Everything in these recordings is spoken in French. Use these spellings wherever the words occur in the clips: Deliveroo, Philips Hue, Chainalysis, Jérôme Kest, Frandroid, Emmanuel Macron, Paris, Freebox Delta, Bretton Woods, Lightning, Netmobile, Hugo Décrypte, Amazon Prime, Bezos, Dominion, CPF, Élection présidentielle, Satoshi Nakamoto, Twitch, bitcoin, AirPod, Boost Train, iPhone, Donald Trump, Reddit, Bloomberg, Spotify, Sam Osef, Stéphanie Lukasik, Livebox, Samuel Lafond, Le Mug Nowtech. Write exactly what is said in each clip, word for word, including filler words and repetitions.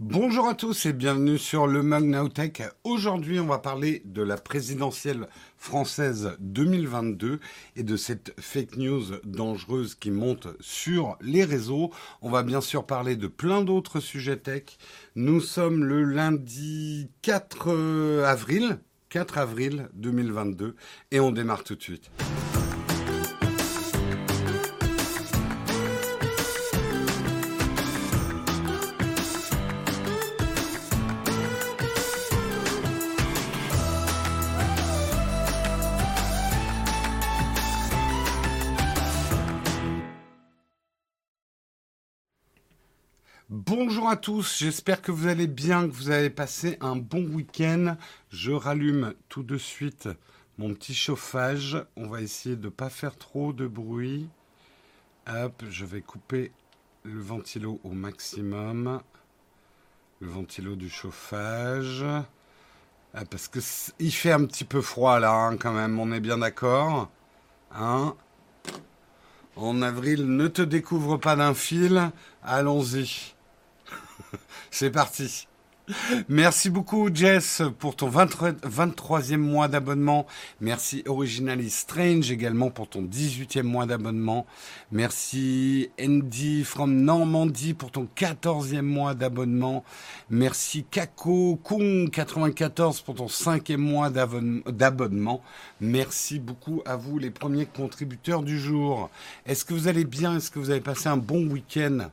Bonjour à tous et bienvenue sur Le Mug Nowtech. Aujourd'hui, on va parler de la présidentielle française deux mille vingt-deux et de cette fake news dangereuse qui monte sur les réseaux. On va bien sûr parler de plein d'autres sujets tech. Nous sommes le lundi quatre avril deux mille vingt-deux et on démarre tout de suite. Bonjour à tous, j'espère que vous allez bien, que vous avez passé un bon week-end. Je rallume tout de suite mon petit chauffage. On va essayer de ne pas faire trop de bruit. Hop, je vais couper le ventilo au maximum. Le ventilo du chauffage. Ah, parce que il fait un petit peu froid là hein, quand même, on est bien d'accord. Hein ? En avril, ne te découvre pas d'un fil. Allons-y. C'est parti. Merci beaucoup Jess pour ton vingt-troisième mois d'abonnement. Merci Originally Strange également pour ton dix-huitième mois d'abonnement. Merci Andy from Normandie pour ton quatorzième mois d'abonnement. Merci Kako Kung quatre-vingt-quatorze pour ton cinquième mois d'abonnement. Merci beaucoup à vous les premiers contributeurs du jour. Est-ce que vous allez bien? Est-ce que vous avez passé un bon week-end?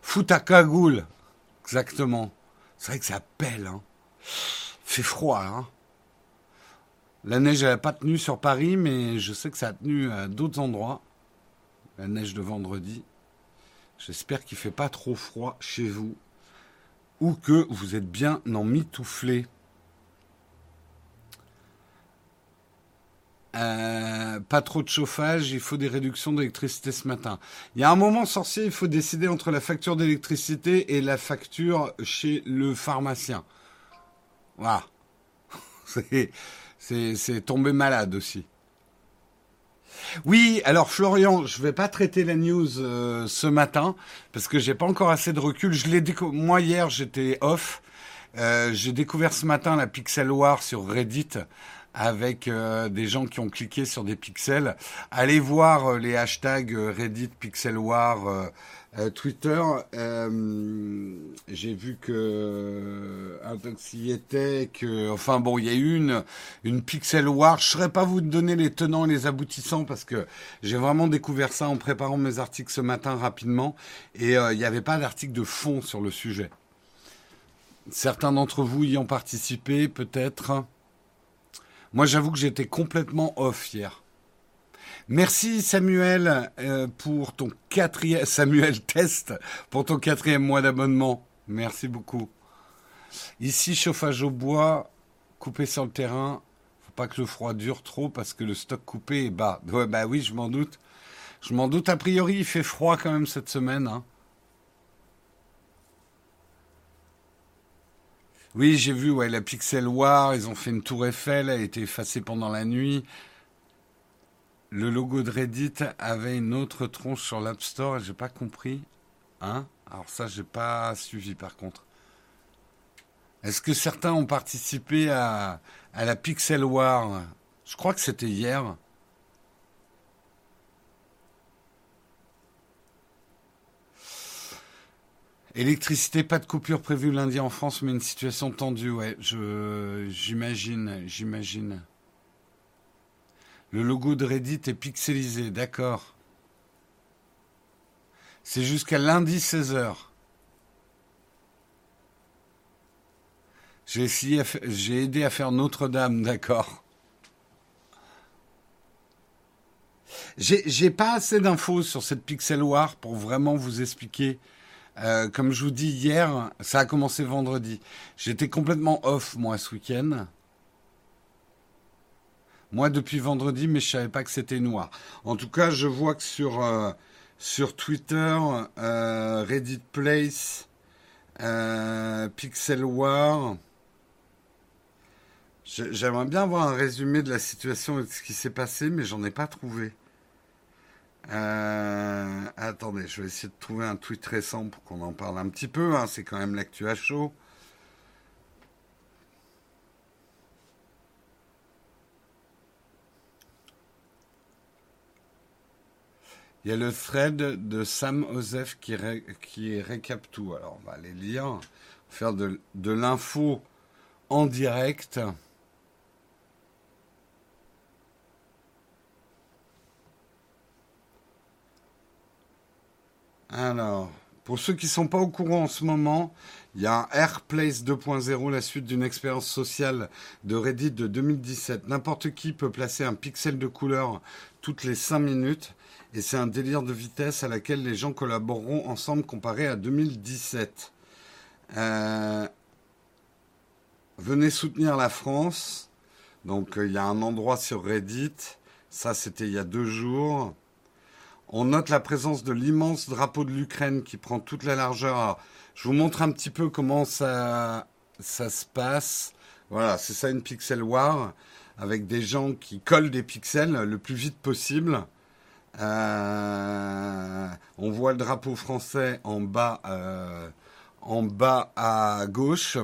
Futakagoul. Exactement. C'est vrai que ça pèle, hein. Fait froid, hein. La neige, elle n'a pas tenu sur Paris, mais je sais que ça a tenu à d'autres endroits. La neige de vendredi. J'espère qu'il ne fait pas trop froid chez vous. Ou que vous êtes bien emmitouflés. Euh, pas trop de chauffage, il faut des réductions d'électricité ce matin. Il y a un moment sorcier, il faut décider entre la facture d'électricité et la facture chez le pharmacien. Voilà. C'est, c'est, c'est tombé malade aussi. Oui, alors Florian, je ne vais pas traiter la news euh, ce matin parce que j'ai pas encore assez de recul. Je l'ai déco- Moi hier, j'étais off. Euh, j'ai découvert ce matin la Pixel War sur Reddit. Avec euh, des gens qui ont cliqué sur des pixels. Allez voir euh, les hashtags euh, Reddit, Pixel War, euh, euh, Twitter. Euh, j'ai vu que un tox y était, que enfin bon, il y a eu une une Pixel War. Je ne saurais pas vous donner les tenants et les aboutissants parce que j'ai vraiment découvert ça en préparant mes articles ce matin rapidement et il euh, n'y avait pas d'article de fond sur le sujet. Certains d'entre vous y ont participé, peut-être. Moi, j'avoue que j'étais complètement off hier. Merci Samuel euh, pour ton quatrième Samuel Test pour ton quatrième mois d'abonnement. Merci beaucoup. Ici, chauffage au bois, coupé sur le terrain. Faut pas que le froid dure trop parce que le stock coupé est bas. Ouais, bah oui, je m'en doute. Je m'en doute. A priori, il fait froid quand même cette semaine. Hein. Oui, j'ai vu, ouais, la Pixel War, ils ont fait une tour Eiffel, elle a été effacée pendant la nuit. Le logo de Reddit avait une autre tronche sur l'App Store, j'ai pas compris. Hein ? Alors ça, j'ai pas suivi par contre. Est-ce que certains ont participé à, à la Pixel War ? Je crois que c'était hier. Électricité, pas de coupure prévue lundi en France, mais une situation tendue, ouais, je, j'imagine, j'imagine. Le logo de Reddit est pixelisé, d'accord. C'est jusqu'à lundi seize heures. J'ai essayé, j'ai aidé à faire Notre-Dame, d'accord. J'ai, j'ai pas assez d'infos sur cette Pixel War pour vraiment vous expliquer. Euh, comme je vous dis hier, ça a commencé vendredi. J'étais complètement off, moi, ce week-end. Moi, depuis vendredi, mais je savais pas que c'était noir. En tout cas, je vois que sur, euh, sur Twitter, euh, Reddit Place, euh, Pixel War... Je, j'aimerais bien avoir un résumé de la situation et de ce qui s'est passé, mais j'en ai pas trouvé. Euh, attendez, je vais essayer de trouver un tweet récent pour qu'on en parle un petit peu. Hein, c'est quand même l'actu à chaud. Il y a le thread de Sam Osef qui, ré, qui récap tout. Alors, on va aller lire, on va faire de, de l'info en direct. Alors, pour ceux qui ne sont pas au courant en ce moment, il y a un Airplace deux point zéro, la suite d'une expérience sociale de Reddit de deux mille dix-sept. N'importe qui peut placer un pixel de couleur toutes les cinq minutes. Et c'est un délire de vitesse à laquelle les gens collaboreront ensemble comparé à deux mille dix-sept. Euh, venez soutenir la France. Donc, il y a un endroit sur Reddit. Ça, c'était il y a deux jours. On note la présence de l'immense drapeau de l'Ukraine qui prend toute la largeur. Alors, je vous montre un petit peu comment ça, ça se passe. Voilà, c'est ça une Pixel War avec des gens qui collent des pixels le plus vite possible. Euh, on voit le drapeau français en bas, euh, en bas à gauche.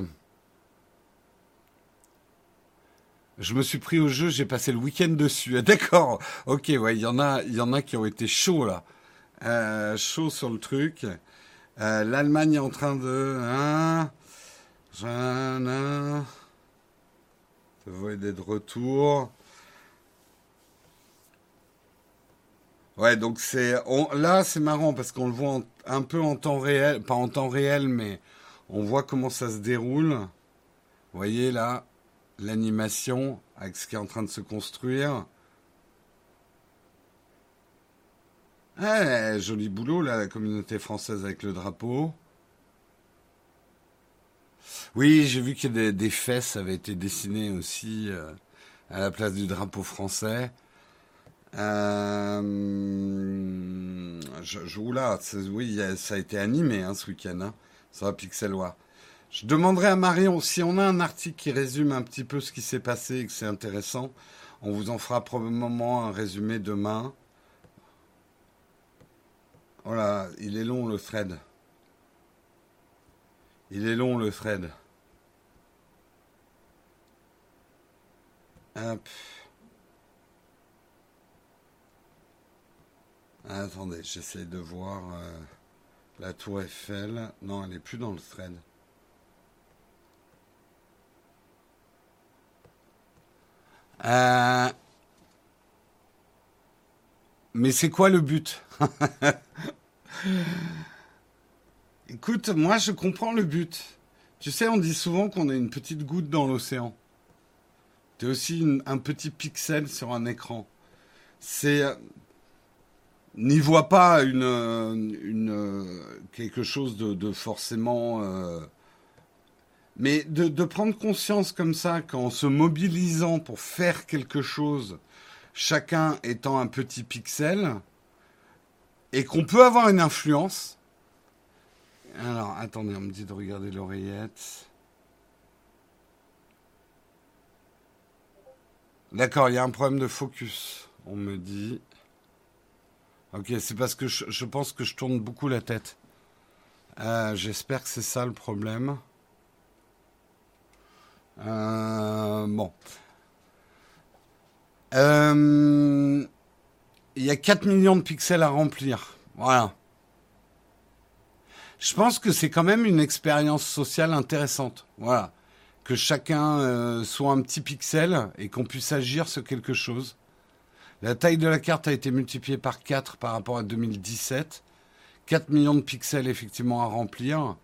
Je me suis pris au jeu, j'ai passé le week-end dessus. D'accord, ok, ouais, il y en a, il y en a qui ont été chauds là, euh, chauds sur le truc. Euh, L'Allemagne est en train de, hein, je vois des de retour. Ouais, donc c'est, on, là c'est marrant parce qu'on le voit en, un peu en temps réel, pas en temps réel, mais on voit comment ça se déroule. Vous voyez là. L'animation avec ce qui est en train de se construire. Eh, joli boulot, là, la communauté française avec le drapeau. Oui, j'ai vu que des, des fesses avaient été dessinées aussi euh, à la place du drapeau français. Euh, je, je, oula, oui, ça a été animé hein, ce week-end. Hein, ça va Pixel War. Je demanderai à Marion, si on a un article qui résume un petit peu ce qui s'est passé et que c'est intéressant, on vous en fera probablement un résumé demain. Oh là, il est long le thread. Il est long le thread. Hop. Attendez, j'essaie de voir euh, la tour Eiffel. Non, elle n'est plus dans le thread. Euh... Mais c'est quoi le but? Écoute, moi je comprends le but. Tu sais, on dit souvent qu'on est une petite goutte dans l'océan. T'es aussi une, un petit pixel sur un écran. C'est, n'y vois pas une, une quelque chose de, de forcément. Euh... Mais de, de prendre conscience comme ça qu'en se mobilisant pour faire quelque chose, chacun étant un petit pixel, et qu'on peut avoir une influence. Alors, attendez, on me dit de regarder l'oreillette. D'accord, il y a un problème de focus, on me dit. Ok, c'est parce que je, je pense que je tourne beaucoup la tête. Euh, j'espère que c'est ça le problème. Euh, bon. Euh, il y a quatre millions de pixels à remplir. Voilà. Je pense que c'est quand même une expérience sociale intéressante. Voilà. Que chacun euh, soit un petit pixel et qu'on puisse agir sur quelque chose. La taille de la carte a été multipliée par quatre par rapport à deux mille dix-sept. quatre millions de pixels, effectivement, à remplir.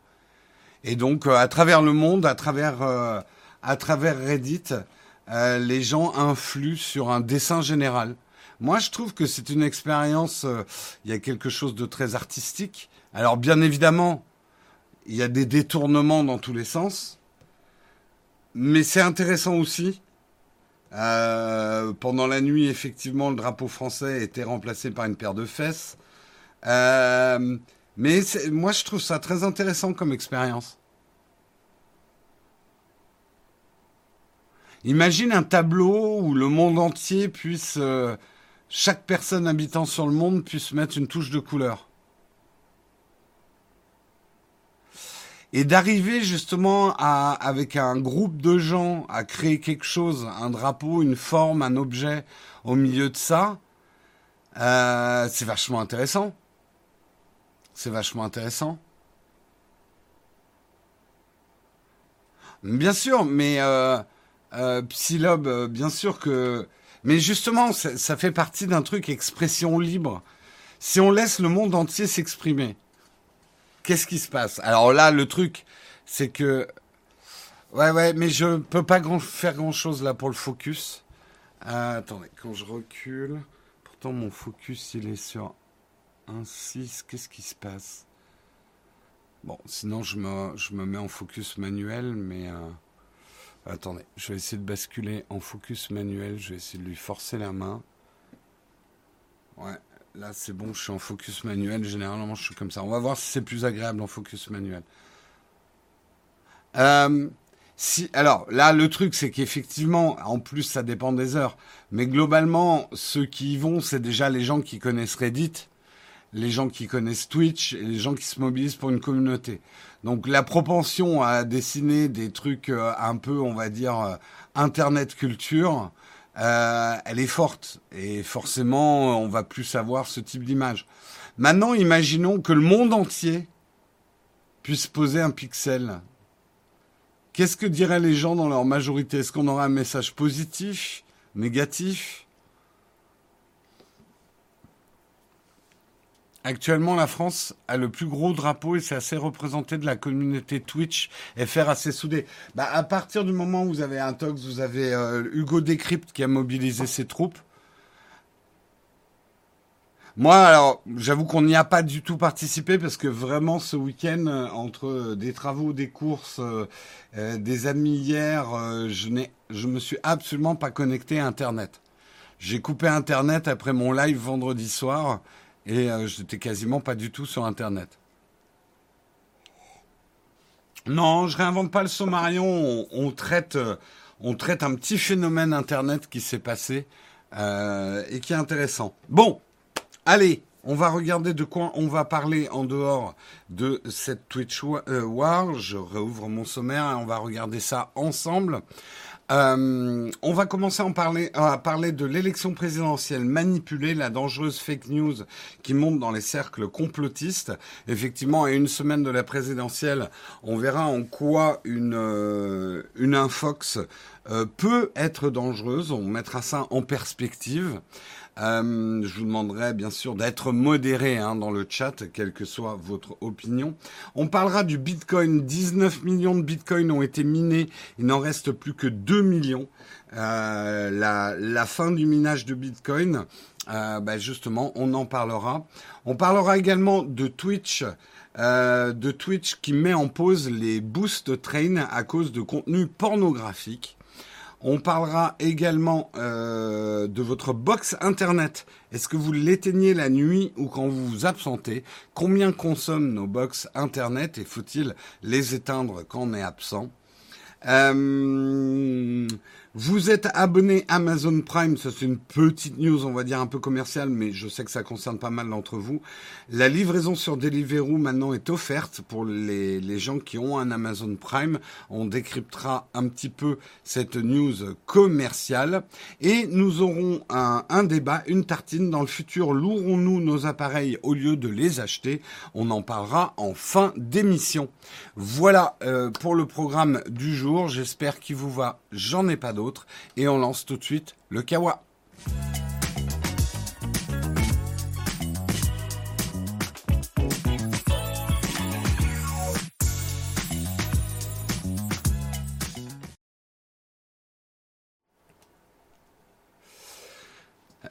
Et donc, euh, à travers le monde, à travers... Euh, à travers Reddit, euh, les gens influent sur un dessin général. Moi, je trouve que c'est une expérience, euh, il y a quelque chose de très artistique. Alors, bien évidemment, il y a des détournements dans tous les sens, mais c'est intéressant aussi. Euh, pendant la nuit, effectivement, le drapeau français était remplacé par une paire de fesses. Euh, mais moi, je trouve ça très intéressant comme expérience. Imagine un tableau où le monde entier puisse euh, chaque personne habitant sur le monde puisse mettre une touche de couleur. Et d'arriver justement à, avec un groupe de gens, à créer quelque chose, un drapeau, une forme, un objet au milieu de ça, euh, c'est vachement intéressant. C'est vachement intéressant. Bien sûr, mais euh, euh, Psylob, euh, bien sûr que... Mais justement, ça, ça fait partie d'un truc expression libre. Si on laisse le monde entier s'exprimer, qu'est-ce qui se passe? Alors là, le truc, c'est que... Ouais, ouais, mais je peux pas grand- faire grand-chose là pour le focus. Euh, attendez, quand je recule... Pourtant, mon focus, il est sur un virgule six. Qu'est-ce qui se passe? Bon, sinon, je me, je me mets en focus manuel, mais... Euh, attendez, je vais essayer de basculer en focus manuel. Je vais essayer de lui forcer la main. Ouais. Là, c'est bon, je suis en focus manuel. Généralement, je suis comme ça. On va voir si c'est plus agréable en focus manuel. Euh, si, alors, là, le truc, c'est qu'effectivement, en plus, ça dépend des heures. Mais globalement, ceux qui y vont, c'est déjà les gens qui connaissent Reddit, les gens qui connaissent Twitch, et les gens qui se mobilisent pour une communauté. Donc, la propension à dessiner des trucs euh, un peu, on va dire, euh, Internet culture... Euh, elle est forte et forcément on va plus avoir ce type d'image. Maintenant, imaginons que le monde entier puisse poser un pixel. Qu'est-ce que diraient les gens dans leur majorité? Est-ce qu'on aura un message positif, négatif? Actuellement, la France a le plus gros drapeau et c'est assez représenté de la communauté Twitch F R assez soudée. Bah, à partir du moment où vous avez un tox, vous avez euh, Hugo Décrypte qui a mobilisé ses troupes. Moi, alors, j'avoue qu'on n'y a pas du tout participé parce que vraiment ce week-end, entre des travaux, des courses, euh, euh, des amis hier, euh, je n'ai, je me suis absolument pas connecté à Internet. J'ai coupé Internet après mon live vendredi soir. Et euh, je n'étais quasiment pas du tout sur Internet. Non, je réinvente pas le sommarion. On, on, traite, euh, on traite un petit phénomène Internet qui s'est passé euh, et qui est intéressant. Bon, allez, on va regarder de quoi on va parler en dehors de cette Twitch War. Je réouvre mon sommaire et on va regarder ça ensemble. Euh, on va commencer à en parler, à parler de l'élection présidentielle manipulée, la dangereuse fake news qui monte dans les cercles complotistes. Effectivement, à une semaine de la présidentielle, on verra en quoi une, euh, une infox euh, peut être dangereuse. On mettra ça en perspective. Euh, je vous demanderai bien sûr d'être modéré hein, dans le chat, quelle que soit votre opinion. On parlera du bitcoin. dix-neuf millions de bitcoins ont été minés. Il n'en reste plus que deux millions. Euh, la, la fin du minage de bitcoin, euh, bah justement, on en parlera. On parlera également de Twitch. Euh, de Twitch qui met en pause les Boost Train à cause de contenu pornographique. On parlera également euh, de votre box Internet. Est-ce que vous l'éteignez la nuit ou quand vous vous absentez? Combien consomment nos box Internet et faut-il les éteindre quand on est absent? Euh, vous êtes abonné Amazon Prime, ça c'est une petite news, on va dire un peu commerciale, mais je sais que ça concerne pas mal d'entre vous. La livraison sur Deliveroo maintenant est offerte pour les, les gens qui ont un Amazon Prime. On décryptera un petit peu cette news commerciale. Et nous aurons un, un débat, une tartine. Dans le futur, louerons-nous nos appareils au lieu de les acheter? On en parlera en fin d'émission. Voilà euh, pour le programme du jour. J'espère qu'il vous va, j'en ai pas d'autres et on lance tout de suite le Kawa.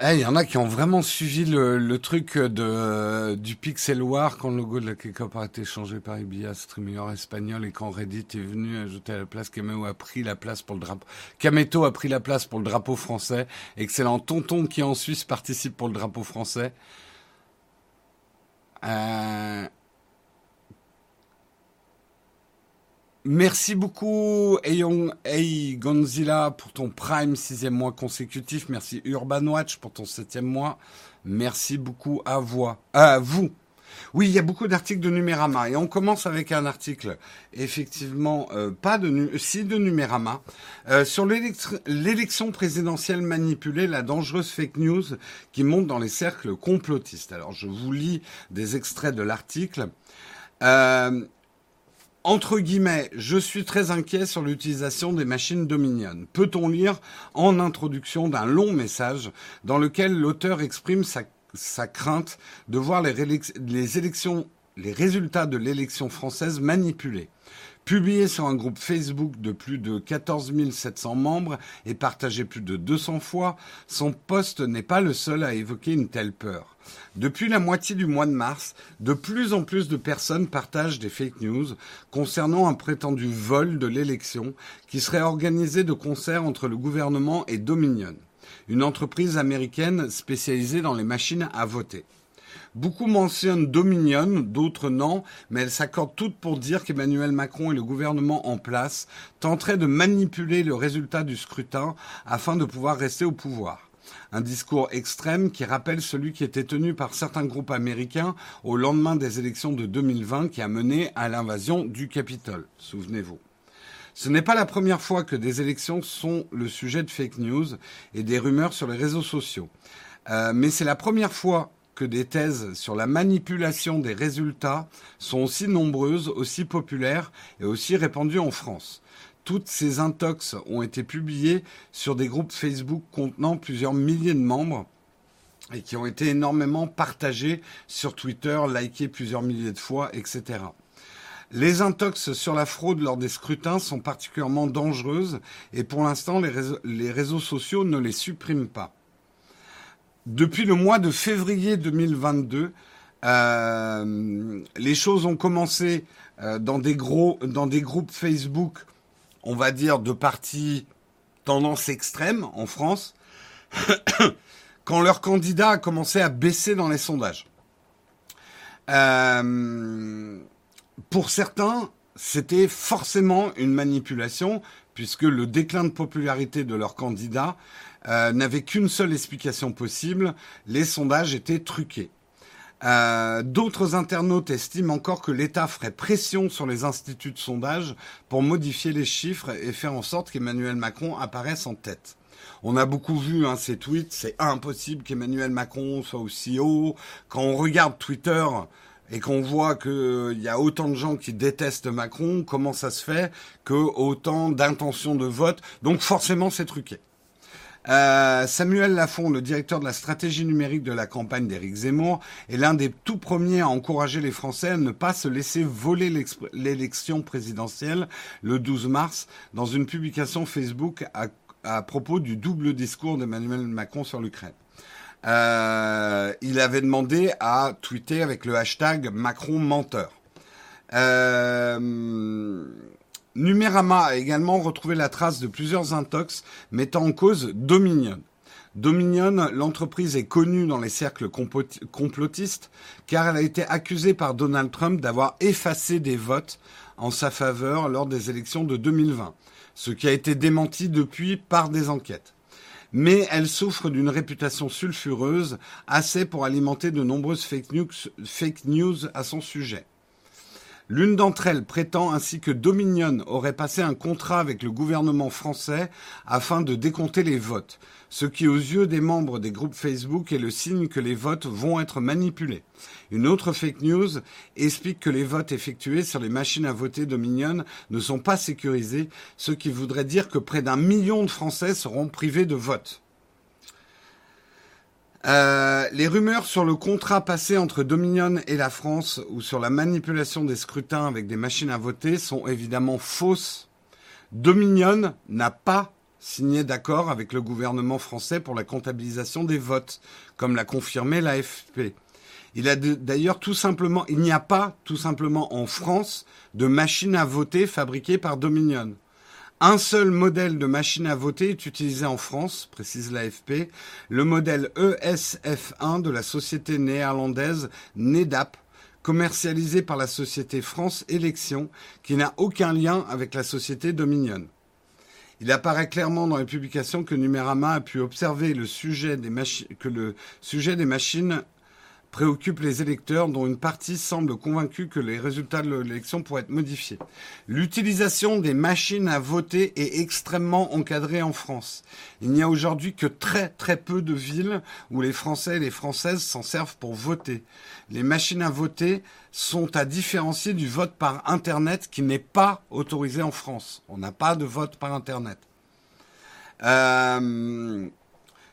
Il hey, y en a qui ont vraiment suivi le, le truc de, euh, du Pixel War quand le logo de la K-Cup a été changé par Ibiza, streamer espagnol, et quand Reddit est venu ajouter à la place, Caméo a pris la place pour le drapeau. Cameto a pris la place pour le drapeau français. Excellent. Tonton qui en Suisse participe pour le drapeau français. Euh... Merci beaucoup, Ayon Hey Gonzilla, pour ton Prime sixième mois consécutif. Merci Urban Watch pour ton septième mois. Merci beaucoup à vous. À vous. Oui, il y a beaucoup d'articles de Numerama. Et on commence avec un article, effectivement, euh, pas de nu- si de Numerama, euh, sur l'élection présidentielle manipulée, la dangereuse fake news qui monte dans les cercles complotistes. Alors, je vous lis des extraits de l'article. Euh, Entre guillemets, je suis très inquiet sur l'utilisation des machines Dominion. Peut-on lire en introduction d'un long message dans lequel l'auteur exprime sa, sa crainte de voir les, rélex- les, élections, les résultats de l'élection française manipulés. Publié sur un groupe Facebook de plus de quatorze mille sept cents membres et partagé plus de deux cents fois, son post n'est pas le seul à évoquer une telle peur. Depuis la moitié du mois de mars, de plus en plus de personnes partagent des fake news concernant un prétendu vol de l'élection qui serait organisé de concert entre le gouvernement et Dominion, une entreprise américaine spécialisée dans les machines à voter. Beaucoup mentionnent Dominion, d'autres non, mais elles s'accordent toutes pour dire qu'Emmanuel Macron et le gouvernement en place tenteraient de manipuler le résultat du scrutin afin de pouvoir rester au pouvoir. Un discours extrême qui rappelle celui qui était tenu par certains groupes américains au lendemain des élections de deux mille vingt qui a mené à l'invasion du Capitole, souvenez-vous. Ce n'est pas la première fois que des élections sont le sujet de fake news et des rumeurs sur les réseaux sociaux. Euh, mais c'est la première fois que des thèses sur la manipulation des résultats sont aussi nombreuses, aussi populaires et aussi répandues en France. Toutes ces intox ont été publiées sur des groupes Facebook contenant plusieurs milliers de membres et qui ont été énormément partagées sur Twitter, likées plusieurs milliers de fois, et cetera. Les intox sur la fraude lors des scrutins sont particulièrement dangereuses et pour l'instant, les réseaux, les réseaux sociaux ne les suppriment pas. Depuis le mois de février deux mille vingt-deux, euh, les choses ont commencé euh, dans des gros, dans des groupes Facebook, on va dire de partis tendance extrême en France, quand leur candidat a commencé à baisser dans les sondages. Euh, pour certains, c'était forcément une manipulation puisque le déclin de popularité de leur candidat Euh, n'avait qu'une seule explication possible, les sondages étaient truqués. Euh, d'autres internautes estiment encore que l'État ferait pression sur les instituts de sondage pour modifier les chiffres et faire en sorte qu'Emmanuel Macron apparaisse en tête. On a beaucoup vu hein, ces tweets, c'est impossible qu'Emmanuel Macron soit aussi haut. Quand on regarde Twitter et qu'on voit qu'il y a autant de gens qui détestent Macron, comment ça se fait que autant d'intentions de vote, donc forcément c'est truqué. Euh, Samuel Lafond, le directeur de la stratégie numérique de la campagne d'Éric Zemmour, est l'un des tout premiers à encourager les Français à ne pas se laisser voler l'élection présidentielle le douze mars dans une publication Facebook à, à propos du double discours d'Emmanuel Macron sur l'Ukraine. Euh, il avait demandé à tweeter avec le hashtag Macron menteur. Euh... Numerama a également retrouvé la trace de plusieurs intox mettant en cause Dominion. Dominion, l'entreprise est connue dans les cercles complotistes car elle a été accusée par Donald Trump d'avoir effacé des votes en sa faveur lors des élections de deux mille vingt, ce qui a été démenti depuis par des enquêtes. Mais elle souffre d'une réputation sulfureuse, assez pour alimenter de nombreuses fake news, fake news à son sujet. L'une d'entre elles prétend ainsi que Dominion aurait passé un contrat avec le gouvernement français afin de décompter les votes, ce qui aux yeux des membres des groupes Facebook est le signe que les votes vont être manipulés. Une autre fake news explique que les votes effectués sur les machines à voter Dominion ne sont pas sécurisés, ce qui voudrait dire que près d'un million de Français seront privés de vote. Euh, les rumeurs sur le contrat passé entre Dominion et la France ou sur la manipulation des scrutins avec des machines à voter sont évidemment fausses. Dominion n'a pas signé d'accord avec le gouvernement français pour la comptabilisation des votes, comme l'a confirmé l'A F P. Il a d'ailleurs tout simplement, il n'y a pas tout simplement en France de machines à voter fabriquées par Dominion. Un seul modèle de machine à voter est utilisé en France, précise l'A F P, le modèle E S F un de la société néerlandaise NEDAP, commercialisé par la société France Élections, qui n'a aucun lien avec la société Dominion. Il apparaît clairement dans les publications que Numerama a pu observer le sujet des machi- que le sujet des machines préoccupe les électeurs, dont une partie semble convaincue que les résultats de l'élection pourraient être modifiés. L'utilisation des machines à voter est extrêmement encadrée en France. Il n'y a aujourd'hui que très très peu de villes où les Français et les Françaises s'en servent pour voter. Les machines à voter sont à différencier du vote par Internet, qui n'est pas autorisé en France. On n'a pas de vote par Internet. Euh...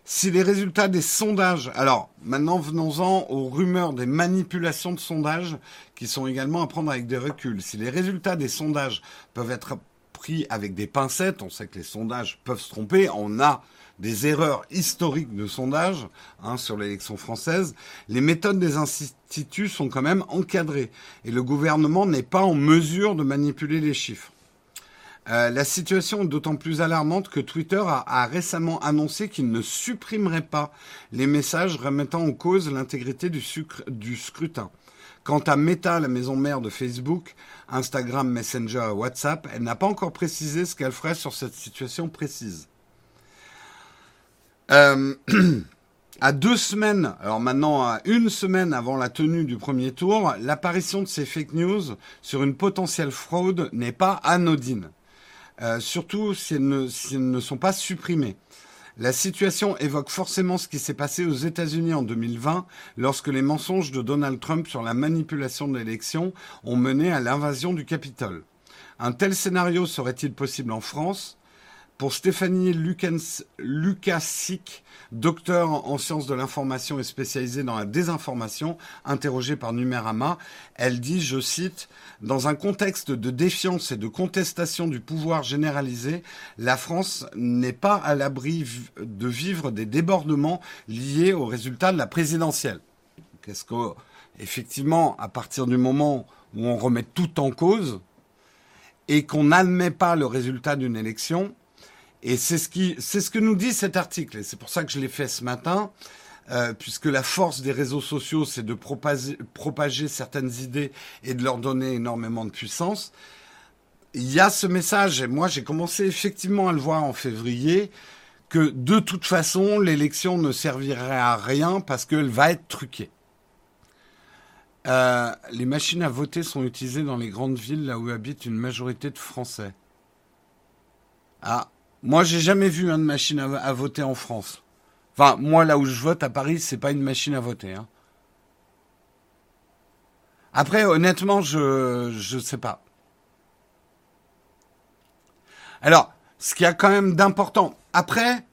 Si les résultats des sondages... Alors, maintenant, venons-en aux rumeurs des manipulations de sondages qui sont également à prendre avec des reculs. Si les résultats des sondages peuvent être pris avec des pincettes, on sait que les sondages peuvent se tromper, on a des erreurs historiques de sondage hein, sur l'élection française, les méthodes des instituts sont quand même encadrées et le gouvernement n'est pas en mesure de manipuler les chiffres. Euh, la situation est d'autant plus alarmante que Twitter a, a récemment annoncé qu'il ne supprimerait pas les messages remettant en cause l'intégrité du, sucre, du scrutin. Quant à Meta, la maison mère de Facebook, Instagram, Messenger et WhatsApp, elle n'a pas encore précisé ce qu'elle ferait sur cette situation précise. Euh... À deux semaines, alors maintenant à une semaine avant la tenue du premier tour, l'apparition de ces fake news sur une potentielle fraude n'est pas anodine. Euh, surtout si elles, ne, si elles ne sont pas supprimées. La situation évoque forcément ce qui s'est passé aux États-Unis en deux mille vingt, lorsque les mensonges de Donald Trump sur la manipulation de l'élection ont mené à l'invasion du Capitole. Un tel scénario serait-il possible en France ? Pour Stéphanie Lukasik, docteur en sciences de l'information et spécialisée dans la désinformation, interrogée par Numerama, elle dit, je cite, « Dans un contexte de défiance et de contestation du pouvoir généralisé, la France n'est pas à l'abri de vivre des débordements liés aux résultats de la présidentielle. » Qu'est-ce que, effectivement, à partir du moment où on remet tout en cause et qu'on n'admet pas le résultat d'une élection... Et c'est ce qui, c'est ce que nous dit cet article, et c'est pour ça que je l'ai fait ce matin, euh, puisque la force des réseaux sociaux, c'est de propager, propager certaines idées et de leur donner énormément de puissance. Il y a ce message, et moi j'ai commencé effectivement à le voir en février, que de toute façon, l'élection ne servirait à rien parce qu'elle va être truquée. Euh, les machines à voter sont utilisées dans les grandes villes, là où habite une majorité de Français. Ah. Moi, j'ai jamais vu hein, de machine à, à voter en France. Enfin, moi, là où je vote à Paris, c'est pas une machine à voter. Hein. Après, honnêtement, je je sais pas. Alors, ce qu'il y a quand même d'important. Après,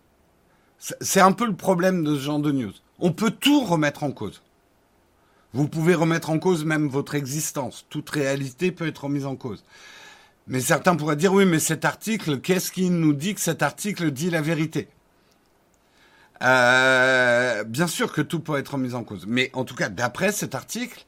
c'est un peu le problème de ce genre de news. On peut tout remettre en cause. Vous pouvez remettre en cause même votre existence. Toute réalité peut être remise en cause. Mais certains pourraient dire, oui, mais cet article, qu'est-ce qui nous dit que cet article dit la vérité ? Euh, bien sûr que tout peut être remis en cause. Mais en tout cas, d'après cet article,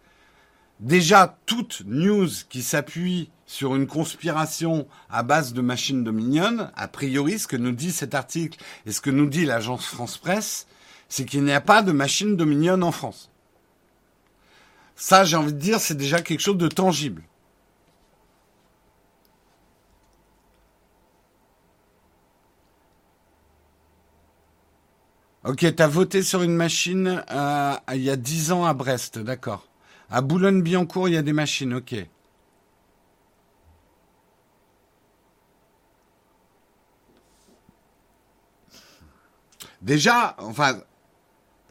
déjà, toute news qui s'appuie sur une conspiration à base de machines Dominion, a priori, ce que nous dit cet article et ce que nous dit l'agence France Presse, c'est qu'il n'y a pas de machine Dominion en France. Ça, j'ai envie de dire, c'est déjà quelque chose de tangible. Ok, t'as voté sur une machine euh, il y a dix ans à Brest, d'accord. À Boulogne-Billancourt, il y a des machines, ok. Déjà, enfin,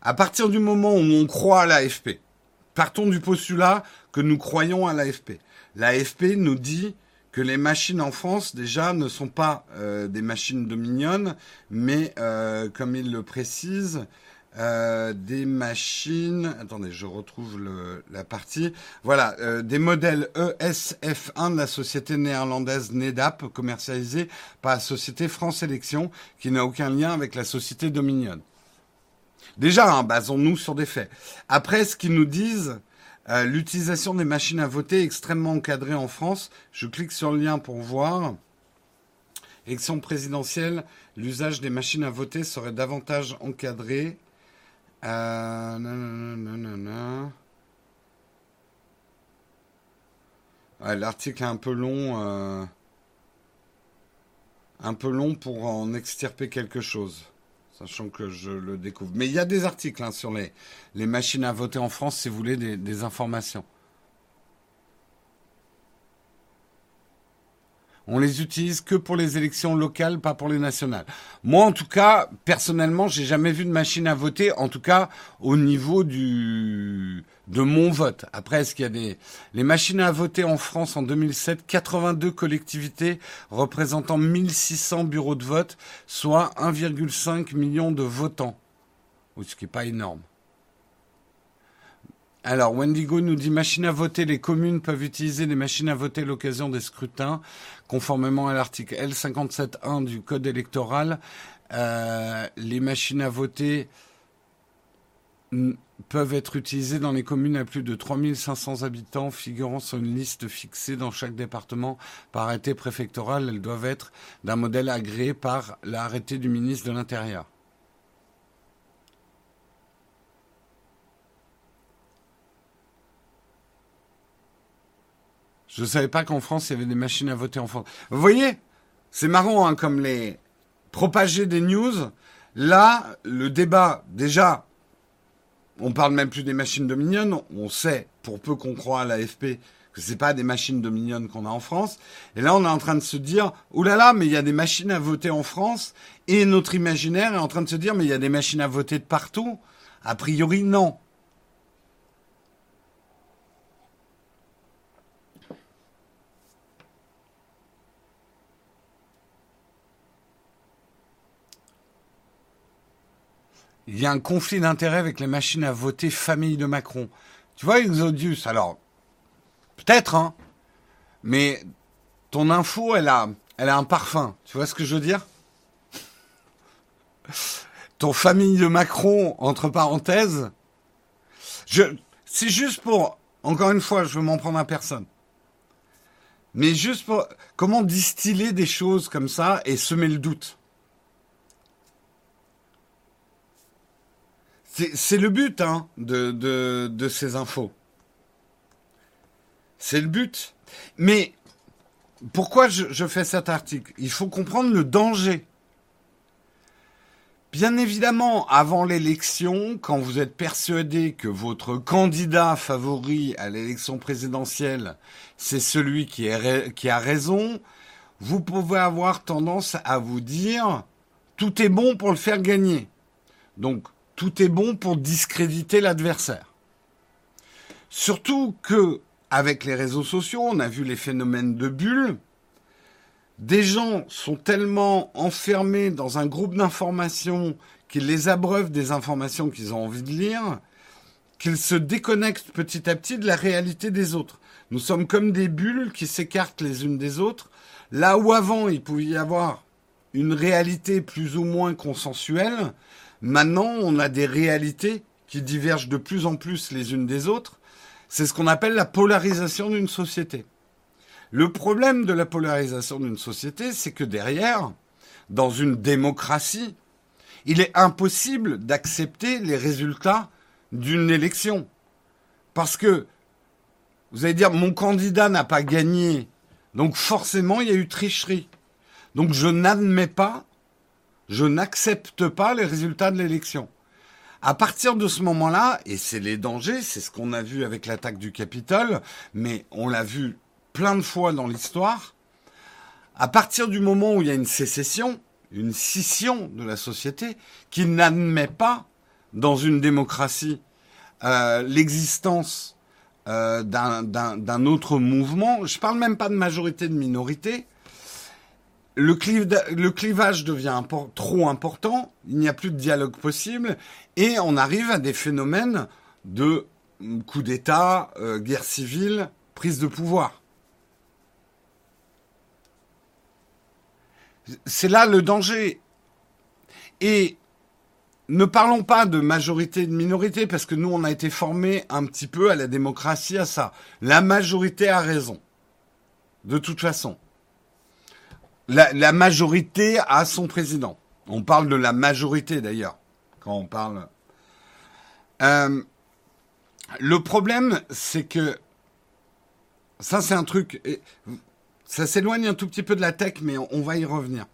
à partir du moment où on croit à l'A F P, partons du postulat que nous croyons à l'A F P. L'A F P nous dit que les machines en France, déjà, ne sont pas euh, des machines Dominion, mais, euh, comme il le précise, euh, des machines... Attendez, je retrouve le, la partie. Voilà, euh, des modèles E S F un de la société néerlandaise NEDAP, commercialisée par la société France Élections, qui n'a aucun lien avec la société Dominion. Déjà, hein, basons-nous sur des faits. Après, ce qu'ils nous disent... Euh, l'utilisation des machines à voter est extrêmement encadrée en France. Je clique sur le lien pour voir. Élection présidentielle, l'usage des machines à voter serait davantage encadré. Euh, nanana, nanana. Ouais, l'article est un peu long, euh, un peu long pour en extirper quelque chose, sachant que je le découvre. Mais il y a des articles hein, sur les, les machines à voter en France, si vous voulez des, des informations. On les utilise que pour les élections locales, pas pour les nationales. Moi, en tout cas, personnellement, j'ai jamais vu de machine à voter, en tout cas au niveau du de mon vote. Après, est-ce qu'il y a des... Les machines à voter en France en deux mille sept, quatre-vingt-deux collectivités représentant mille six cents bureaux de vote, soit un virgule cinq million de votants, ce qui n'est pas énorme. Alors, Wendigo nous dit « Machines à voter, les communes peuvent utiliser des machines à voter à l'occasion des scrutins, conformément à l'article L cinquante-sept un du Code électoral. Euh, les machines à voter n- peuvent être utilisées dans les communes à plus de trois mille cinq cents habitants, figurant sur une liste fixée dans chaque département par arrêté préfectoral. Elles doivent être d'un modèle agréé par l'arrêté du ministre de l'Intérieur. » Je ne savais pas qu'en France, il y avait des machines à voter en France. Vous voyez, c'est marrant, hein, comme les propager des news. Là, le débat, déjà, on parle même plus des machines Dominion. On sait, pour peu qu'on croit à l'A F P, que ce n'est pas des machines Dominion qu'on a en France. Et là, on est en train de se dire, oulala, mais il y a des machines à voter en France. Et notre imaginaire est en train de se dire, mais il y a des machines à voter de partout. A priori, non. Il y a un conflit d'intérêts avec les machines à voter famille de Macron. Tu vois, Exodius, alors, peut-être, hein, mais ton info, elle a, elle a un parfum. Tu vois ce que je veux dire ? Ton famille de Macron, entre parenthèses, je, c'est juste pour, encore une fois, je veux m'en prendre à personne. Mais juste pour, comment distiller des choses comme ça et semer le doute ? C'est, c'est le but hein, de, de, de ces infos. C'est le but. Mais pourquoi je, je fais cet article ? Il faut comprendre le danger. Bien évidemment, avant l'élection, quand vous êtes persuadé que votre candidat favori à l'élection présidentielle, c'est celui qui, est, qui a raison, vous pouvez avoir tendance à vous dire « tout est bon pour le faire gagner ». Donc, tout est bon pour discréditer l'adversaire. Surtout que, avec les réseaux sociaux, on a vu les phénomènes de bulles. Des gens sont tellement enfermés dans un groupe d'informations qu'ils les abreuvent des informations qu'ils ont envie de lire, qu'ils se déconnectent petit à petit de la réalité des autres. Nous sommes comme des bulles qui s'écartent les unes des autres. Là où avant, il pouvait y avoir une réalité plus ou moins consensuelle, maintenant, on a des réalités qui divergent de plus en plus les unes des autres. C'est ce qu'on appelle la polarisation d'une société. Le problème de la polarisation d'une société, c'est que derrière, dans une démocratie, il est impossible d'accepter les résultats d'une élection. Parce que, vous allez dire, mon candidat n'a pas gagné, donc forcément, il y a eu tricherie. Donc, je n'admets pas Je n'accepte pas les résultats de l'élection. À partir de ce moment-là, et c'est les dangers, c'est ce qu'on a vu avec l'attaque du Capitole, mais on l'a vu plein de fois dans l'histoire, à partir du moment où il y a une sécession, une scission de la société, qui n'admet pas, dans une démocratie, euh, l'existence euh, d'un, d'un, d'un autre mouvement, je ne parle même pas de majorité, de minorité, Le, cliv- le clivage devient impor- trop important, il n'y a plus de dialogue possible, et on arrive à des phénomènes de coup d'État, euh, guerre civile, prise de pouvoir. C'est là le danger. Et ne parlons pas de majorité et de minorité, parce que nous, on a été formés un petit peu à la démocratie, à ça. La majorité a raison, de toute façon. La, la majorité a son président. On parle de la majorité, d'ailleurs, quand on parle. Euh, le problème, c'est que ça c'est un truc, et ça s'éloigne un tout petit peu de la tech, mais on, on va y revenir.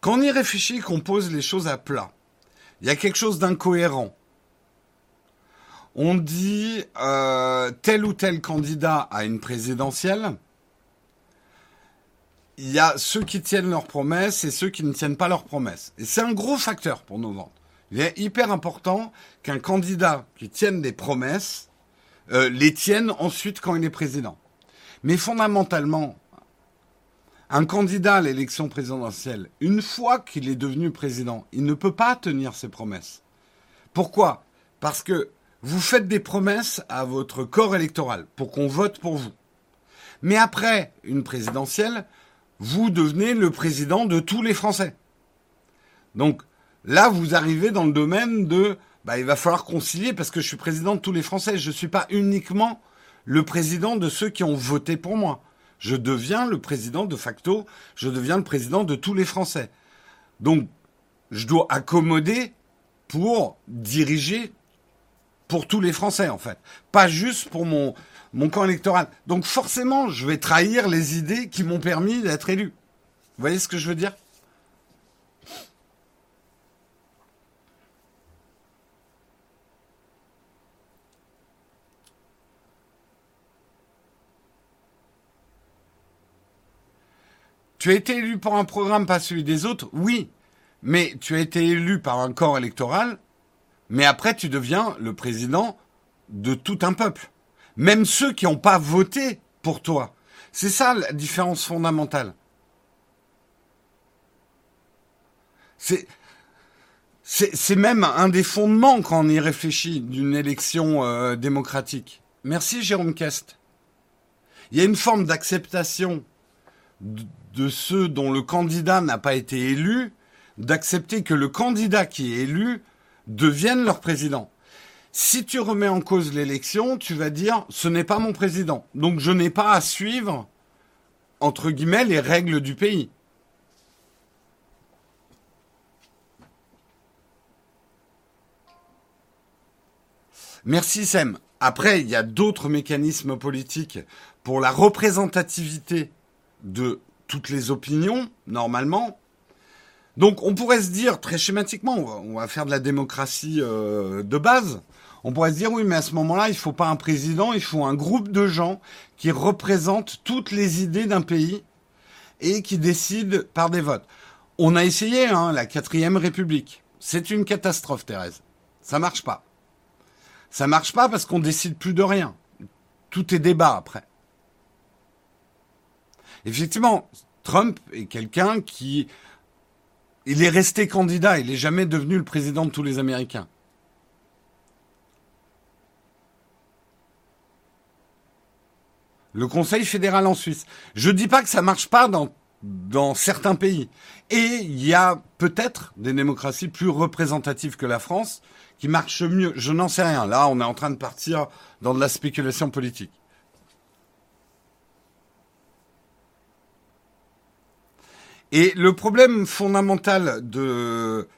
Quand on y réfléchit, qu'on pose les choses à plat, il y a quelque chose d'incohérent. On dit euh, tel ou tel candidat à une présidentielle. Il y a ceux qui tiennent leurs promesses et ceux qui ne tiennent pas leurs promesses. Et c'est un gros facteur pour nos ventes. Il est hyper important qu'un candidat qui tienne des promesses euh, les tienne ensuite quand il est président. Mais fondamentalement, un candidat à l'élection présidentielle, une fois qu'il est devenu président, il ne peut pas tenir ses promesses. Pourquoi ? Parce que vous faites des promesses à votre corps électoral pour qu'on vote pour vous. Mais après une présidentielle, vous devenez le président de tous les Français. Donc là, vous arrivez dans le domaine de bah, « il va falloir concilier parce que je suis président de tous les Français. Je ne suis pas uniquement le président de ceux qui ont voté pour moi. Je deviens le président de facto, je deviens le président de tous les Français. Donc, je dois accommoder pour diriger pour tous les Français, en fait. Pas juste pour mon, mon camp électoral. Donc forcément, je vais trahir les idées qui m'ont permis d'être élu. Vous voyez ce que je veux dire ? Tu as été élu pour un programme, pas celui des autres, oui, mais tu as été élu par un corps électoral, mais après tu deviens le président de tout un peuple. Même ceux qui n'ont pas voté pour toi. C'est ça la différence fondamentale. C'est, c'est, c'est même un des fondements quand on y réfléchit d'une élection euh, démocratique. Merci Jérôme Kest. Il y a une forme d'acceptation de, de ceux dont le candidat n'a pas été élu, d'accepter que le candidat qui est élu devienne leur président. Si tu remets en cause l'élection, tu vas dire « ce n'est pas mon président, donc je n'ai pas à suivre, entre guillemets, les règles du pays ». Merci Sam. Après, il y a d'autres mécanismes politiques pour la représentativité de toutes les opinions, normalement. Donc, on pourrait se dire, très schématiquement, on va, on va faire de la démocratie euh, de base. On pourrait se dire, oui, mais à ce moment-là, il ne faut pas un président, il faut un groupe de gens qui représentent toutes les idées d'un pays et qui décident par des votes. On a essayé, hein, la quatrième République. C'est une catastrophe, Thérèse. Ça ne marche pas. Ça ne marche pas parce qu'on ne décide plus de rien. Tout est débat après. Effectivement, Trump est quelqu'un qui... Il est resté candidat, il n'est jamais devenu le président de tous les Américains. Le Conseil fédéral en Suisse. Je ne dis pas que ça ne marche pas dans, dans certains pays. Et il y a peut-être des démocraties plus représentatives que la France qui marchent mieux. Je n'en sais rien. Là, on est en train de partir dans de la spéculation politique. Et le problème fondamental de,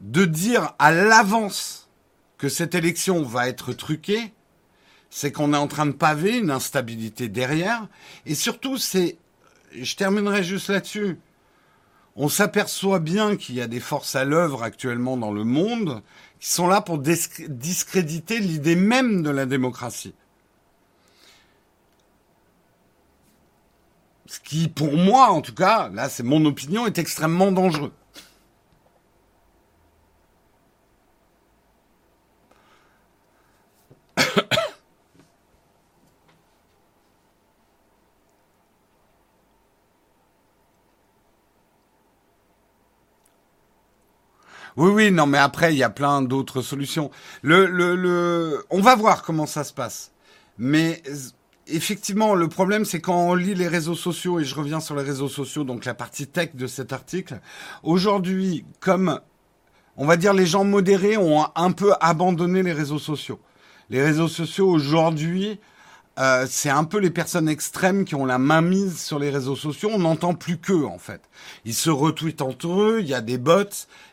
de dire à l'avance que cette élection va être truquée, c'est qu'on est en train de paver une instabilité derrière. Et surtout, c'est, je terminerai juste là-dessus, on s'aperçoit bien qu'il y a des forces à l'œuvre actuellement dans le monde qui sont là pour discréditer l'idée même de la démocratie. Ce qui, pour moi, en tout cas, là, c'est mon opinion, est extrêmement dangereux. Oui, oui, non, mais après, il y a plein d'autres solutions. Le, le, le... On va voir comment ça se passe. Mais... Effectivement, le problème, c'est quand on lit les réseaux sociaux, et je reviens sur les réseaux sociaux, donc la partie tech de cet article, aujourd'hui, comme, on va dire, les gens modérés ont un peu abandonné les réseaux sociaux. Les réseaux sociaux, aujourd'hui, euh, c'est un peu les personnes extrêmes qui ont la main mise sur les réseaux sociaux. On n'entend plus qu'eux, en fait. Ils se retweetent entre eux, il y a des bots,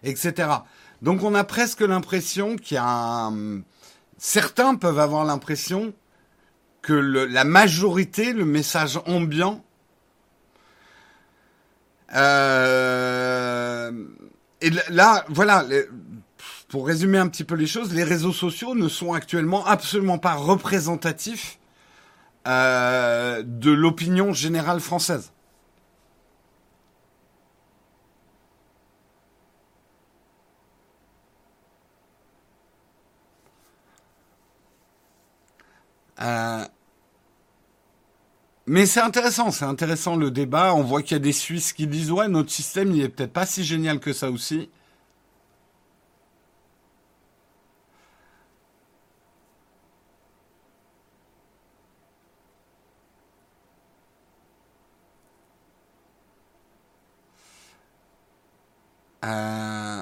et cetera. Donc, on a presque l'impression qu'il y a un... Certains peuvent avoir l'impression que le, la majorité, le message ambiant, euh, et là, voilà, les, pour résumer un petit peu les choses, les réseaux sociaux ne sont actuellement absolument pas représentatifs euh, de l'opinion générale française. Euh, mais c'est intéressant, c'est intéressant le débat. On voit qu'il y a des Suisses qui disent « Ouais, notre système, il est peut-être pas si génial que ça aussi. » Euh,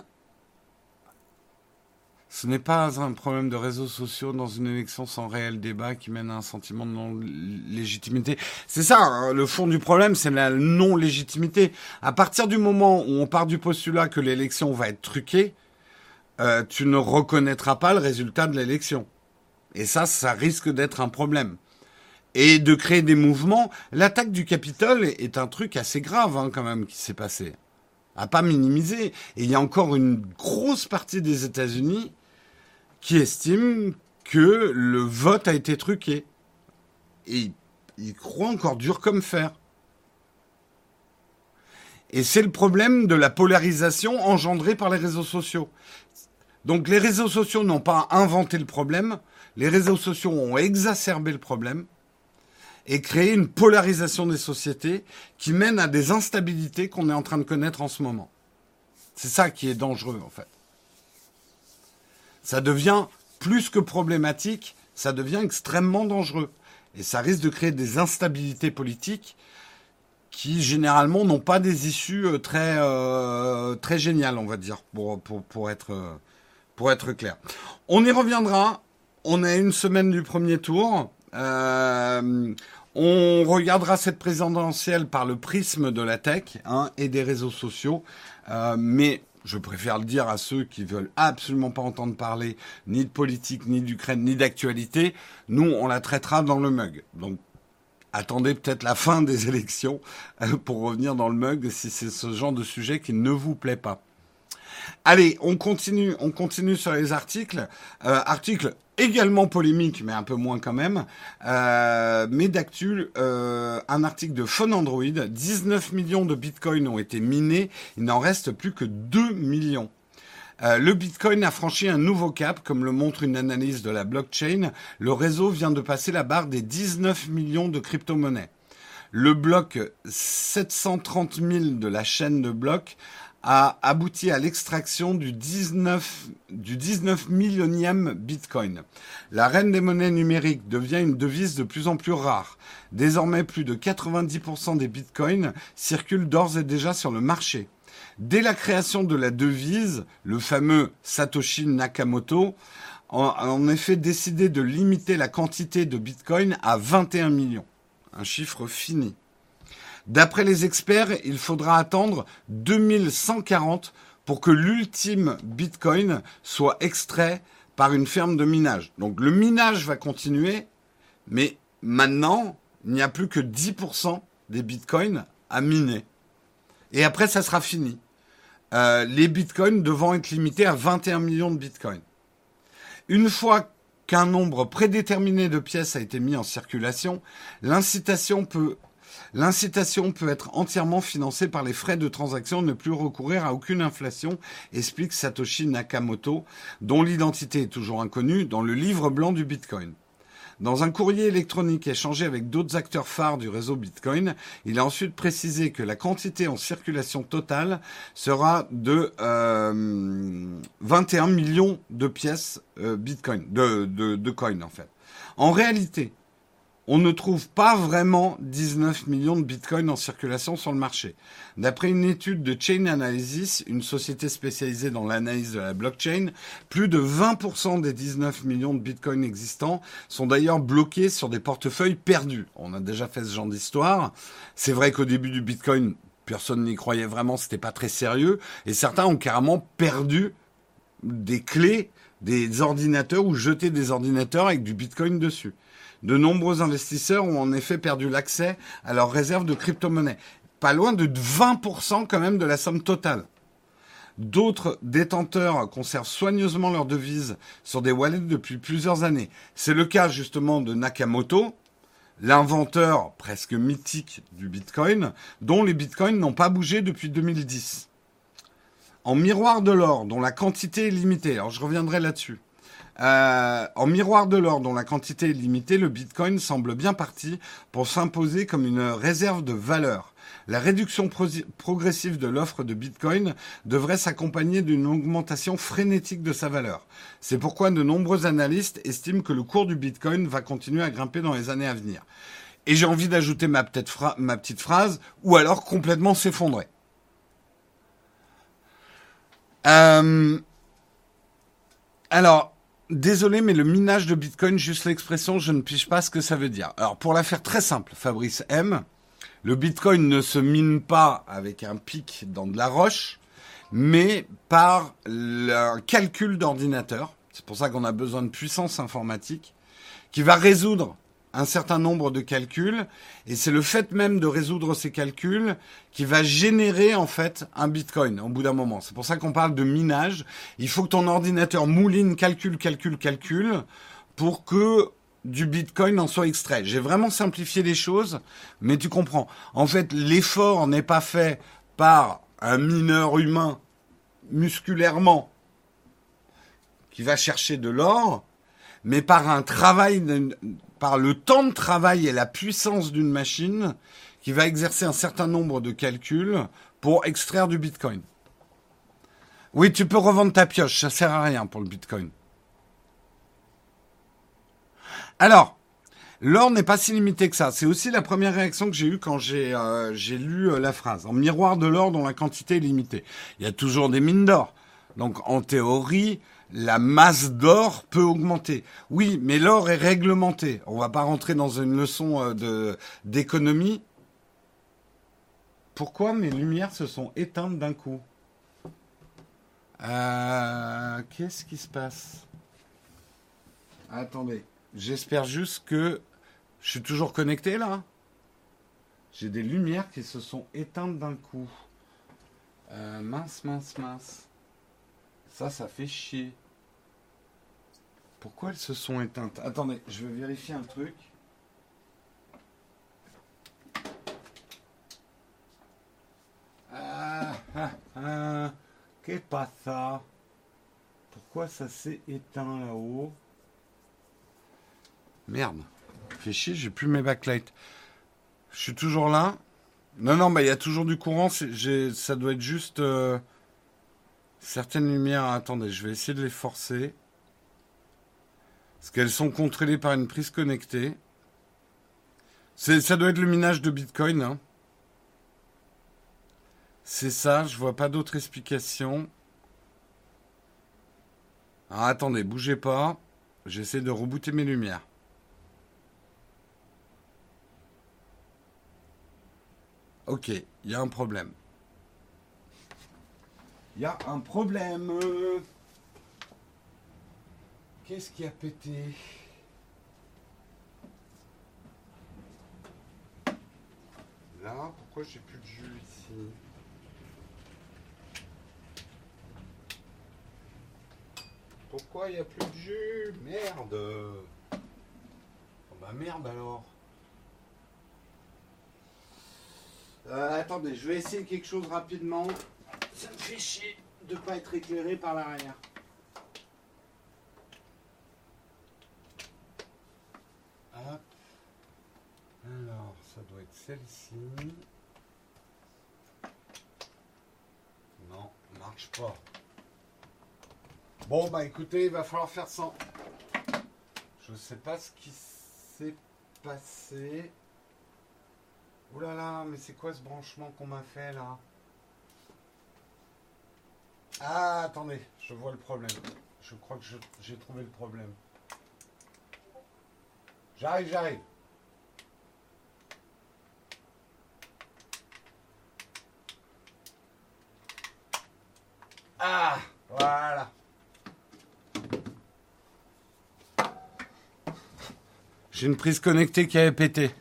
ce n'est pas un problème de réseaux sociaux dans une élection sans réel débat qui mène à un sentiment de non-légitimité. C'est ça, hein, le fond du problème, c'est la non-légitimité. À partir du moment où on part du postulat que l'élection va être truquée, euh, tu ne reconnaîtras pas le résultat de l'élection. Et ça, ça risque d'être un problème. Et de créer des mouvements. L'attaque du Capitole est un truc assez grave, hein, quand même, qui s'est passé. À pas minimiser. Et il y a encore une grosse partie des États-Unis qui estiment que le vote a été truqué. Et ils croient encore dur comme fer. Et c'est le problème de la polarisation engendrée par les réseaux sociaux. Donc les réseaux sociaux n'ont pas inventé le problème, les réseaux sociaux ont exacerbé le problème et créé une polarisation des sociétés qui mène à des instabilités qu'on est en train de connaître en ce moment. C'est ça qui est dangereux, en fait. Ça devient plus que problématique, ça devient extrêmement dangereux. Et ça risque de créer des instabilités politiques qui, généralement, n'ont pas des issues très, euh, très géniales, on va dire, pour, pour, pour, être, pour être clair. On y reviendra. On est une semaine du premier tour. Euh, on regardera cette présidentielle par le prisme de la tech, hein, et des réseaux sociaux. Euh, mais... Je préfère le dire à ceux qui veulent absolument pas entendre parler ni de politique, ni d'Ukraine, ni d'actualité. Nous, on la traitera dans le mug. Donc, attendez peut-être la fin des élections pour revenir dans le mug si c'est ce genre de sujet qui ne vous plaît pas. Allez, on continue, on continue sur les articles. Euh, articles également polémiques, mais un peu moins quand même. Euh, mais d'actu, euh, un article de Fun Android. dix-neuf millions de bitcoins ont été minés. Il n'en reste plus que deux millions. Euh, le bitcoin a franchi un nouveau cap, comme le montre une analyse de la blockchain. Le réseau vient de passer la barre des dix-neuf millions de crypto-monnaies. Le bloc sept cent trente mille de la chaîne de blocs a abouti à l'extraction du dix-neuf, du dix-neuf millionième bitcoin. La reine des monnaies numériques devient une devise de plus en plus rare. Désormais, plus de quatre-vingt-dix pour cent des bitcoins circulent d'ores et déjà sur le marché. Dès la création de la devise, le fameux Satoshi Nakamoto a en effet décidé de limiter la quantité de bitcoin à vingt et un millions. Un chiffre fini. D'après les experts, il faudra attendre deux mille cent quarante pour que l'ultime bitcoin soit extrait par une ferme de minage. Donc le minage va continuer, mais maintenant, il n'y a plus que dix pour cent des bitcoins à miner. Et après, ça sera fini. Euh, les bitcoins devant être limités à vingt et un millions de bitcoins. Une fois qu'un nombre prédéterminé de pièces a été mis en circulation, l'incitation peut... L'incitation peut être entièrement financée par les frais de transaction, ne plus recourir à aucune inflation, explique Satoshi Nakamoto, dont l'identité est toujours inconnue, dans le livre blanc du Bitcoin. Dans un courrier électronique échangé avec d'autres acteurs phares du réseau Bitcoin, il a ensuite précisé que la quantité en circulation totale sera de euh, vingt et un millions de pièces euh, Bitcoin, de, de, de coins en fait. En réalité, on ne trouve pas vraiment dix-neuf millions de bitcoins en circulation sur le marché. D'après une étude de Chainalysis, une société spécialisée dans l'analyse de la blockchain, plus de vingt pour cent des dix-neuf millions de bitcoins existants sont d'ailleurs bloqués sur des portefeuilles perdus. On a déjà fait ce genre d'histoire. C'est vrai qu'au début du bitcoin, personne n'y croyait vraiment, c'était pas très sérieux. Et certains ont carrément perdu des clés des ordinateurs ou jeté des ordinateurs avec du bitcoin dessus. De nombreux investisseurs ont en effet perdu l'accès à leurs réserves de crypto-monnaies. Pas loin de vingt pour cent quand même de la somme totale. D'autres détenteurs conservent soigneusement leurs devises sur des wallets depuis plusieurs années. C'est le cas justement de Nakamoto, l'inventeur presque mythique du Bitcoin, dont les Bitcoins n'ont pas bougé depuis deux mille dix. En miroir de l'or, dont la quantité est limitée, alors je reviendrai là-dessus. Euh, en miroir de l'or, dont la quantité est limitée, le Bitcoin semble bien parti pour s'imposer comme une réserve de valeur. La réduction pro- progressive de l'offre de Bitcoin devrait s'accompagner d'une augmentation frénétique de sa valeur. C'est pourquoi de nombreux analystes estiment que le cours du Bitcoin va continuer à grimper dans les années à venir. Et j'ai envie d'ajouter ma, fra- ma petite phrase, ou alors complètement s'effondrer. Euh, alors, désolé, mais le minage de Bitcoin, juste l'expression, je ne pige pas ce que ça veut dire. Alors, pour la faire très simple, Fabrice M, le Bitcoin ne se mine pas avec un pic dans de la roche, mais par un calcul d'ordinateur. C'est pour ça qu'on a besoin de puissance informatique, qui va résoudre un certain nombre de calculs, et c'est le fait même de résoudre ces calculs qui va générer en fait un bitcoin au bout d'un moment. C'est pour ça qu'on parle de minage. Il faut que ton ordinateur mouline, calcule, calcule, calcule pour que du bitcoin en soit extrait. J'ai vraiment simplifié les choses, mais tu comprends. En fait, l'effort n'est pas fait par un mineur humain musculairement qui va chercher de l'or, mais par un travail de, par le temps de travail et la puissance d'une machine qui va exercer un certain nombre de calculs pour extraire du Bitcoin. Oui, tu peux revendre ta pioche, ça sert à rien pour le Bitcoin. Alors, l'or n'est pas si limité que ça. C'est aussi la première réaction que j'ai eue quand j'ai, euh, j'ai lu euh, la phrase. En miroir de l'or dont la quantité est limitée. Il y a toujours des mines d'or. Donc, en théorie, la masse d'or peut augmenter. Oui, mais l'or est réglementé. On va pas rentrer dans une leçon de, d'économie. Pourquoi mes lumières se sont éteintes d'un coup ? Euh, qu'est-ce qui se passe ? Attendez, j'espère juste que je suis toujours connecté là. J'ai des lumières qui se sont éteintes d'un coup. Euh, mince, mince, mince. Ça, ça fait chier. Pourquoi elles se sont éteintes ? Attendez, je vais vérifier un truc. Ah, ah, ah. Qu'est-ce que c'est ça ? Pourquoi ça s'est éteint là-haut ? Merde. Fait chier, j'ai plus mes backlights. Je suis toujours là. Non, non, bah il y a toujours du courant. J'ai, ça doit être juste... Euh... Certaines lumières, attendez, je vais essayer de les forcer. Parce qu'elles sont contrôlées par une prise connectée. C'est, ça doit être le minage de Bitcoin. Hein. C'est ça, je vois pas d'autre explication. Alors, attendez, bougez pas. J'essaie de rebooter mes lumières. Ok, il y a un problème. Il y a un problème. Qu'est-ce qui a pété ? Là, pourquoi j'ai plus de jus ici ? Pourquoi il n'y a plus de jus ? Merde ! Oh bah merde alors. Euh, attendez, je vais essayer quelque chose rapidement. Ça me fait chier de ne pas être éclairé par l'arrière. Hop. Alors, ça doit être celle-ci. Non, marche pas. Bon, bah écoutez, il va falloir faire sans. Je ne sais pas ce qui s'est passé. Oh là là, mais c'est quoi ce branchement qu'on m'a fait là ? Ah, attendez, je vois le problème. Je crois que je, j'ai trouvé le problème. J'arrive, j'arrive. Ah, voilà. J'ai une prise connectée qui avait pété.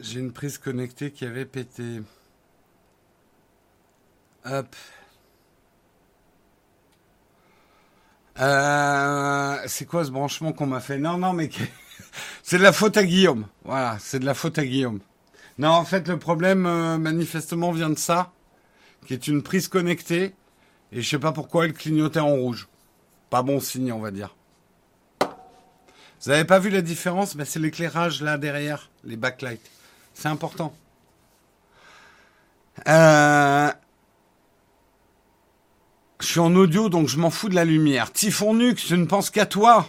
J'ai une prise connectée qui avait pété. Hop. Euh, c'est quoi ce branchement qu'on m'a fait? Non, non, mais c'est de la faute à Guillaume. Voilà, c'est de la faute à Guillaume. Non, en fait, le problème, euh, manifestement, vient de ça, qui est une prise connectée, et je sais pas pourquoi elle clignotait en rouge. Pas bon signe, on va dire. Vous n'avez pas vu la différence? Ben, c'est l'éclairage, là, derrière, les backlights. C'est important. Euh... Je suis en audio, donc je m'en fous de la lumière. Typhon Nux, je ne pense qu'à toi.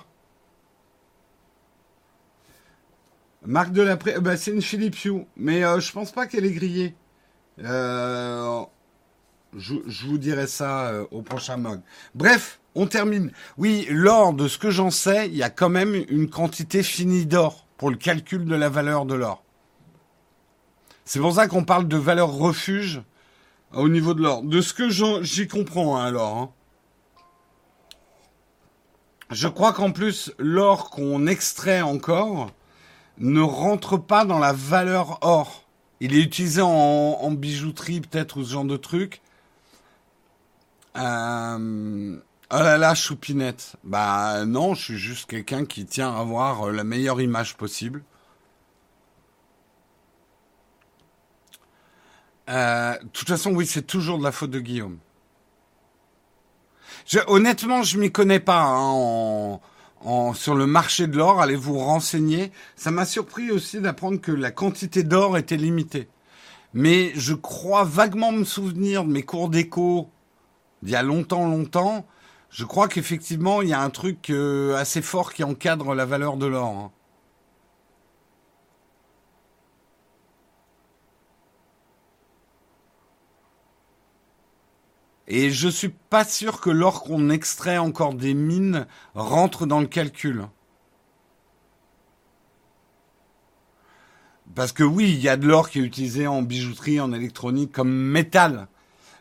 Marc Delapré, bah c'est une Philips Hue, mais euh, je pense pas qu'elle est grillée. Euh, je, je vous dirai ça euh, au prochain mug. Bref, on termine. Oui, l'or, de ce que j'en sais, il y a quand même une quantité finie d'or pour le calcul de la valeur de l'or. C'est pour ça qu'on parle de valeur refuge. Au niveau de l'or. De ce que j'y comprends, hein, alors. Hein. Je crois qu'en plus, l'or qu'on extrait encore ne rentre pas dans la valeur or. Il est utilisé en, en bijouterie, peut-être, ou ce genre de truc. Euh... Oh là là, choupinette. Bah non, je suis juste quelqu'un qui tient à avoir la meilleure image possible. Euh, de toute façon, oui, c'est toujours de la faute de Guillaume. Je, honnêtement, je m'y connais pas hein, en, en, sur le marché de l'or. Allez vous renseigner. Ça m'a surpris aussi d'apprendre que la quantité d'or était limitée. Mais je crois vaguement me souvenir de mes cours d'éco d'il y a longtemps, longtemps. Je crois qu'effectivement, il y a un truc euh, assez fort qui encadre la valeur de l'or. Hein. Et je suis pas sûr que l'or qu'on extrait encore des mines rentre dans le calcul. Parce que oui, il y a de l'or qui est utilisé en bijouterie, en électronique, comme métal.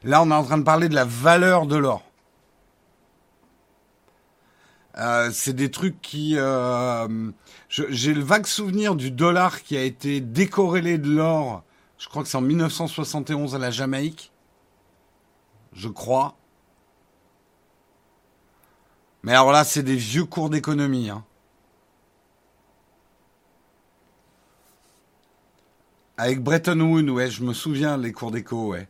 Là, on est en train de parler de la valeur de l'or. Euh, c'est des trucs qui... Euh, je, j'ai le vague souvenir du dollar qui a été décorrélé de l'or. Je crois que c'est en dix-neuf cent soixante et onze à la Jamaïque. Je crois. Mais alors là, c'est des vieux cours d'économie. Hein. Avec Bretton Woods, ouais, je me souviens les cours d'éco, ouais.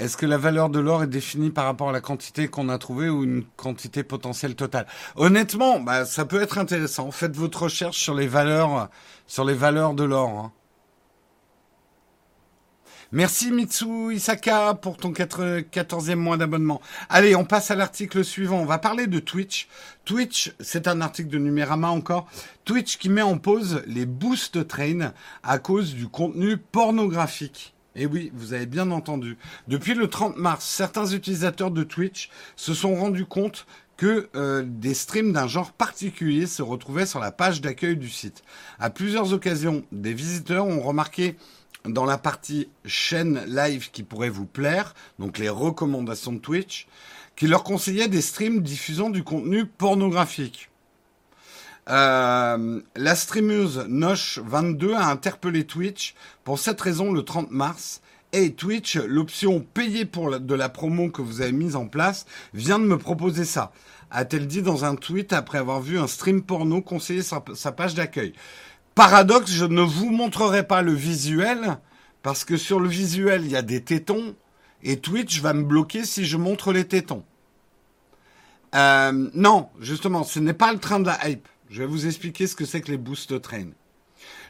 Est-ce que la valeur de l'or est définie par rapport à la quantité qu'on a trouvée ou une quantité potentielle totale? Honnêtement, bah, ça peut être intéressant. Faites votre recherche sur les valeurs, sur les valeurs de l'or. Hein. Merci Mitsu Isaka pour ton quatorzième mois d'abonnement. Allez, on passe à l'article suivant. On va parler de Twitch. Twitch, c'est un article de Numerama encore. Twitch qui met en pause les Boost Train à cause du contenu pornographique. Et oui, vous avez bien entendu. Depuis le trente mars, certains utilisateurs de Twitch se sont rendus compte que euh, des streams d'un genre particulier se retrouvaient sur la page d'accueil du site. À plusieurs occasions, des visiteurs ont remarqué dans la partie chaîne live qui pourrait vous plaire, donc les recommandations de Twitch, qui leur conseillaient des streams diffusant du contenu pornographique. Euh, la streameuse Noche vingt-deux a interpellé Twitch pour cette raison le trente mars. Et Twitch, l'option payée pour la, de la promo que vous avez mise en place, vient de me proposer ça, a-t-elle dit dans un tweet après avoir vu un stream porno conseiller sa, sa page d'accueil. Paradoxe, je ne vous montrerai pas le visuel, parce que sur le visuel, il y a des tétons, et Twitch va me bloquer si je montre les tétons. Euh, non, justement, ce n'est pas le train de la hype. Je vais vous expliquer ce que c'est que les Boost Train.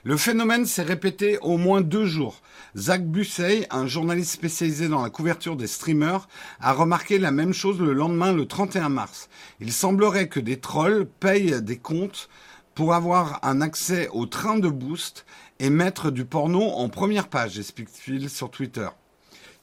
Le phénomène s'est répété au moins deux jours. Zach Bussey, un journaliste spécialisé dans la couverture des streamers, a remarqué la même chose le lendemain, le trente et un mars. Il semblerait que des trolls payent des comptes pour avoir un accès au train de Boost et mettre du porno en première page, explique-t-il sur Twitter.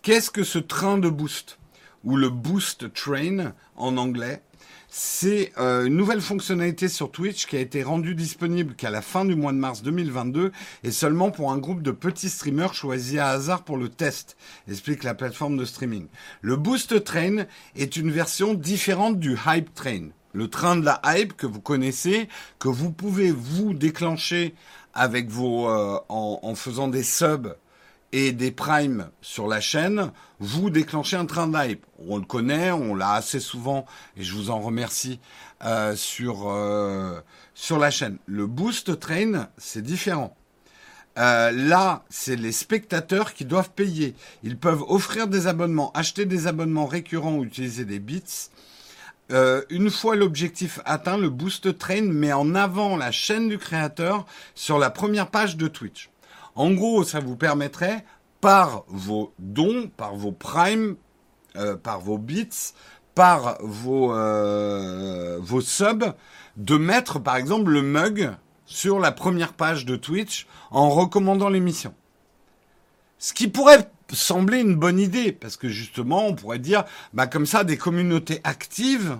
Qu'est-ce que ce train de Boost ? ou le Boost Train en anglais. C'est euh, une nouvelle fonctionnalité sur Twitch qui a été rendue disponible qu'à la fin du mois de mars deux mille vingt-deux et seulement pour un groupe de petits streamers choisis à hasard pour le test, explique la plateforme de streaming. Le Boost Train est une version différente du Hype Train, le train de la hype que vous connaissez, que vous pouvez vous déclencher avec vos, euh, en, en faisant des subs et des primes sur la chaîne, vous déclenchez un train de hype. On le connaît, on l'a assez souvent, et je vous en remercie, euh, sur, euh, sur la chaîne. Le Boost Train, c'est différent. Euh, là, c'est les spectateurs qui doivent payer. Ils peuvent offrir des abonnements, acheter des abonnements récurrents ou utiliser des bits. Euh, une fois l'objectif atteint, le Boost Train met en avant la chaîne du créateur sur la première page de Twitch. En gros, ça vous permettrait, par vos dons, par vos primes, euh, par vos bits, par vos, euh, vos subs, de mettre, par exemple, le mug sur la première page de Twitch en recommandant l'émission. Ce qui pourrait sembler une bonne idée, parce que justement, on pourrait dire, bah, comme ça, des communautés actives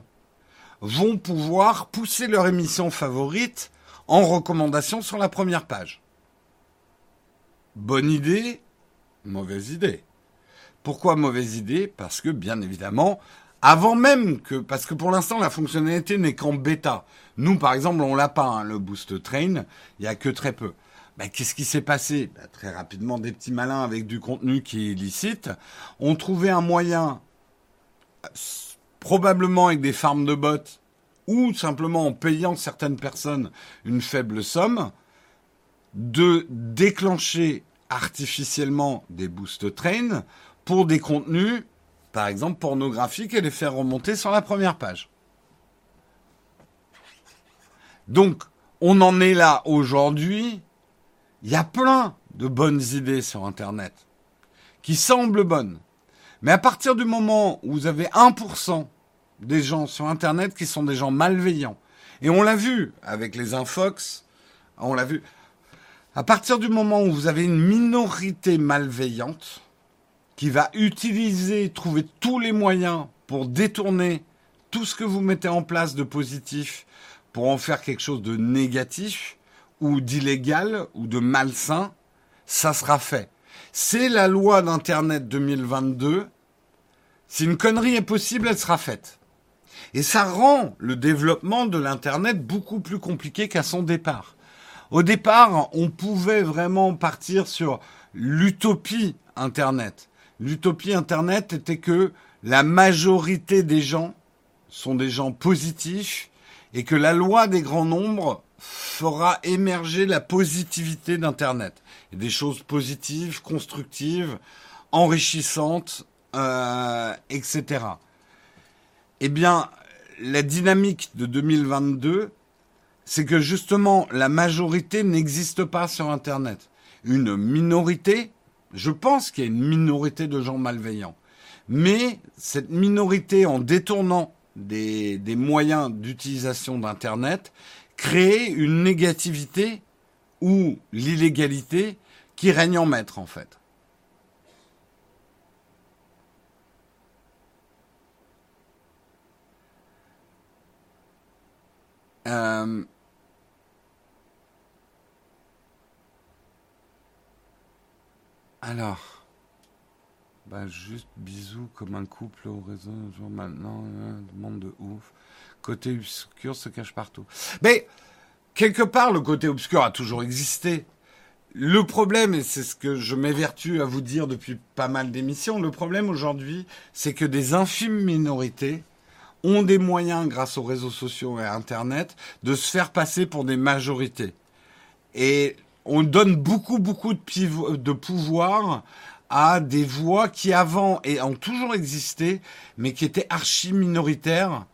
vont pouvoir pousser leur émission favorite en recommandation sur la première page. Bonne idée, mauvaise idée. Pourquoi mauvaise idée ? Parce que, bien évidemment, avant même que... Parce que pour l'instant, la fonctionnalité n'est qu'en bêta. Nous, par exemple, on l'a pas, hein, le Boost Train, il n'y a que très peu. Bah, qu'est-ce qui s'est passé ? Bah, très rapidement, des petits malins avec du contenu qui est illicite ont trouvé un moyen, probablement avec des farms de bots, ou simplement en payant certaines personnes une faible somme, de déclencher artificiellement des boost trains pour des contenus, par exemple, pornographiques et les faire remonter sur la première page. Donc, on en est là aujourd'hui. Il y a plein de bonnes idées sur Internet qui semblent bonnes. Mais à partir du moment où vous avez un pour cent des gens sur Internet qui sont des gens malveillants, et on l'a vu avec les infox, on l'a vu... À partir du moment où vous avez une minorité malveillante qui va utiliser, trouver tous les moyens pour détourner tout ce que vous mettez en place de positif pour en faire quelque chose de négatif ou d'illégal ou de malsain, ça sera fait. C'est la loi d'Internet deux mille vingt-deux. Si une connerie est possible, elle sera faite. Et ça rend le développement de l'Internet beaucoup plus compliqué qu'à son départ. Au départ, on pouvait vraiment partir sur l'utopie Internet. L'utopie Internet était que la majorité des gens sont des gens positifs et que la loi des grands nombres fera émerger la positivité d'Internet. Et des choses positives, constructives, enrichissantes, euh, et cetera. Eh bien, la dynamique de deux mille vingt-deux... c'est que justement, la majorité n'existe pas sur Internet. Une minorité, je pense qu'il y a une minorité de gens malveillants. Mais cette minorité, en détournant des, des moyens d'utilisation d'Internet, crée une négativité ou l'illégalité qui règne en maître, en fait. Euh... Alors, bah juste bisous comme un couple au réseau, genre maintenant, euh, monde de ouf. Côté obscur se cache partout. Mais, quelque part, le côté obscur a toujours existé. Le problème, et c'est ce que je m'évertue à vous dire depuis pas mal d'émissions, le problème aujourd'hui, c'est que des infimes minorités ont des moyens, grâce aux réseaux sociaux et à Internet, de se faire passer pour des majorités. Et... on donne beaucoup, beaucoup de, pivo- de pouvoir à des voix qui, avant, et ont toujours existé, mais qui étaient archi-minoritaires.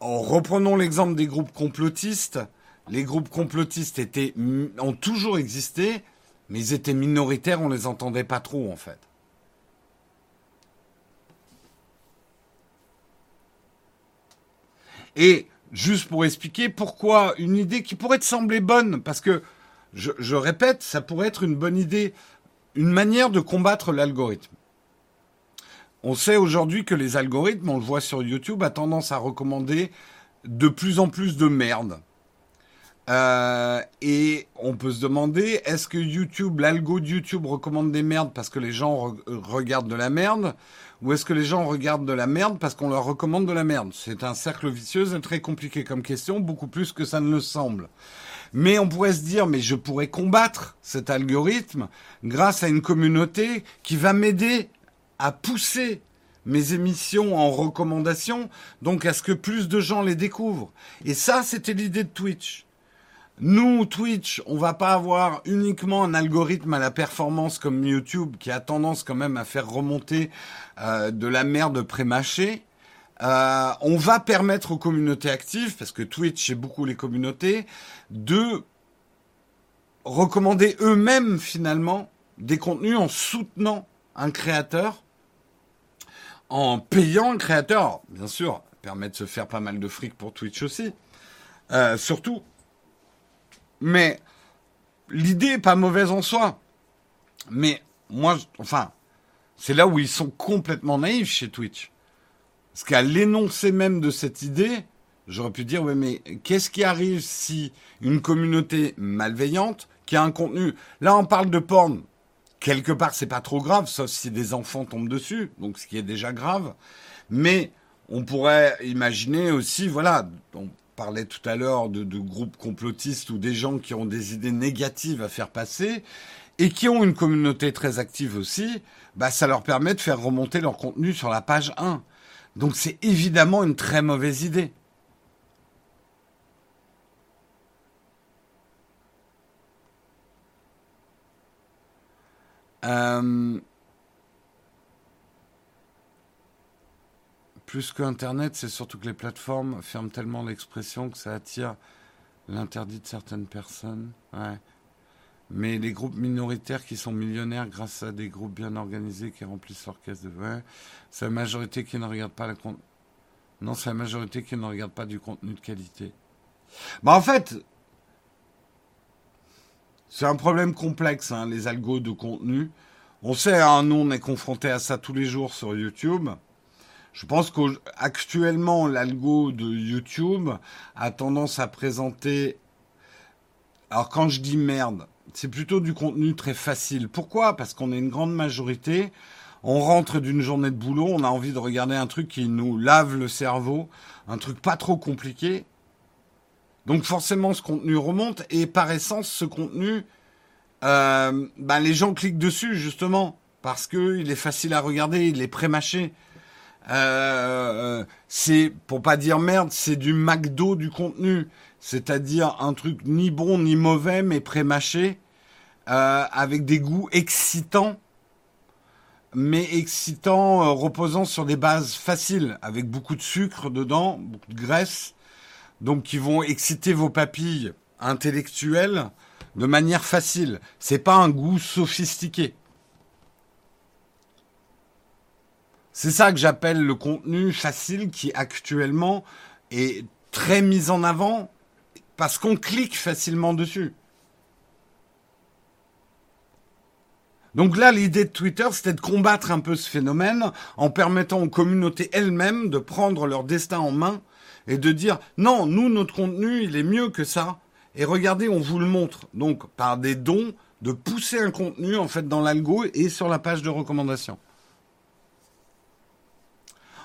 En reprenons l'exemple des groupes complotistes. Les groupes complotistes étaient, ont toujours existé, mais ils étaient minoritaires, on les entendait pas trop, en fait. Et, juste pour expliquer pourquoi une idée qui pourrait te sembler bonne, parce que, Je, je répète, ça pourrait être une bonne idée, une manière de combattre l'algorithme. On sait aujourd'hui que les algorithmes, on le voit sur YouTube, a tendance à recommander de plus en plus de merde. Euh, et on peut se demander, est-ce que YouTube, l'algo de YouTube recommande des merdes parce que les gens re- regardent de la merde, ou est-ce que les gens regardent de la merde parce qu'on leur recommande de la merde? C'est un cercle vicieux et très compliqué comme question, beaucoup plus que ça ne le semble. Mais on pourrait se dire, mais je pourrais combattre cet algorithme grâce à une communauté qui va m'aider à pousser mes émissions en recommandation, donc à ce que plus de gens les découvrent. Et ça, c'était l'idée de Twitch. Nous, Twitch, on va pas avoir uniquement un algorithme à la performance comme YouTube, qui a tendance quand même à faire remonter euh, de la merde pré-mâchée. Euh, on va permettre aux communautés actives, parce que Twitch, c'est beaucoup les communautés, de recommander eux-mêmes, finalement, des contenus en soutenant un créateur, en payant le créateur, bien sûr, permet de se faire pas mal de fric pour Twitch aussi, euh, surtout. Mais l'idée n'est pas mauvaise en soi. Mais moi, enfin, c'est là où ils sont complètement naïfs chez Twitch. Parce qu'à l'énoncé même de cette idée, j'aurais pu dire, ouais, mais qu'est-ce qui arrive si une communauté malveillante qui a un contenu... Là, on parle de porn. Quelque part, c'est pas trop grave, sauf si des enfants tombent dessus, donc ce qui est déjà grave. Mais on pourrait imaginer aussi, voilà, on parlait tout à l'heure de, de groupes complotistes ou des gens qui ont des idées négatives à faire passer et qui ont une communauté très active aussi, bah ça leur permet de faire remonter leur contenu sur la page un. Donc c'est évidemment une très mauvaise idée. Euh, plus que Internet, c'est surtout que les plateformes ferment tellement l'expression que ça attire l'interdit de certaines personnes. Ouais. Mais les groupes minoritaires qui sont millionnaires grâce à des groupes bien organisés qui remplissent leur caisse de... Ouais. C'est la majorité qui ne regarde pas la con... Non, c'est la majorité qui ne regarde pas du contenu de qualité. Bah en fait... C'est un problème complexe, hein, les algos de contenu. On sait, hein, nous, on est confronté à ça tous les jours sur YouTube. Je pense qu'actuellement, l'algo de YouTube a tendance à présenter... Alors, quand je dis merde, c'est plutôt du contenu très facile. Pourquoi ? Parce qu'on est une grande majorité. On rentre d'une journée de boulot, on a envie de regarder un truc qui nous lave le cerveau, un truc pas trop compliqué. Donc forcément, ce contenu remonte et par essence, ce contenu, euh, ben les gens cliquent dessus justement parce qu'il est facile à regarder, il est pré-mâché. Euh, c'est, pour pas dire merde, c'est du McDo du contenu, c'est-à-dire un truc ni bon ni mauvais mais pré-mâché, euh, avec des goûts excitants, mais excitants, euh, reposant sur des bases faciles, avec beaucoup de sucre dedans, beaucoup de graisse. Donc, qui vont exciter vos papilles intellectuelles de manière facile. C'est pas un goût sophistiqué. C'est ça que j'appelle le contenu facile qui, actuellement, est très mis en avant parce qu'on clique facilement dessus. Donc là, l'idée de Twitter, c'était de combattre un peu ce phénomène en permettant aux communautés elles-mêmes de prendre leur destin en main et de dire, non, nous, notre contenu, il est mieux que ça. Et regardez, on vous le montre. Donc, par des dons, de pousser un contenu, en fait, dans l'algo et sur la page de recommandation.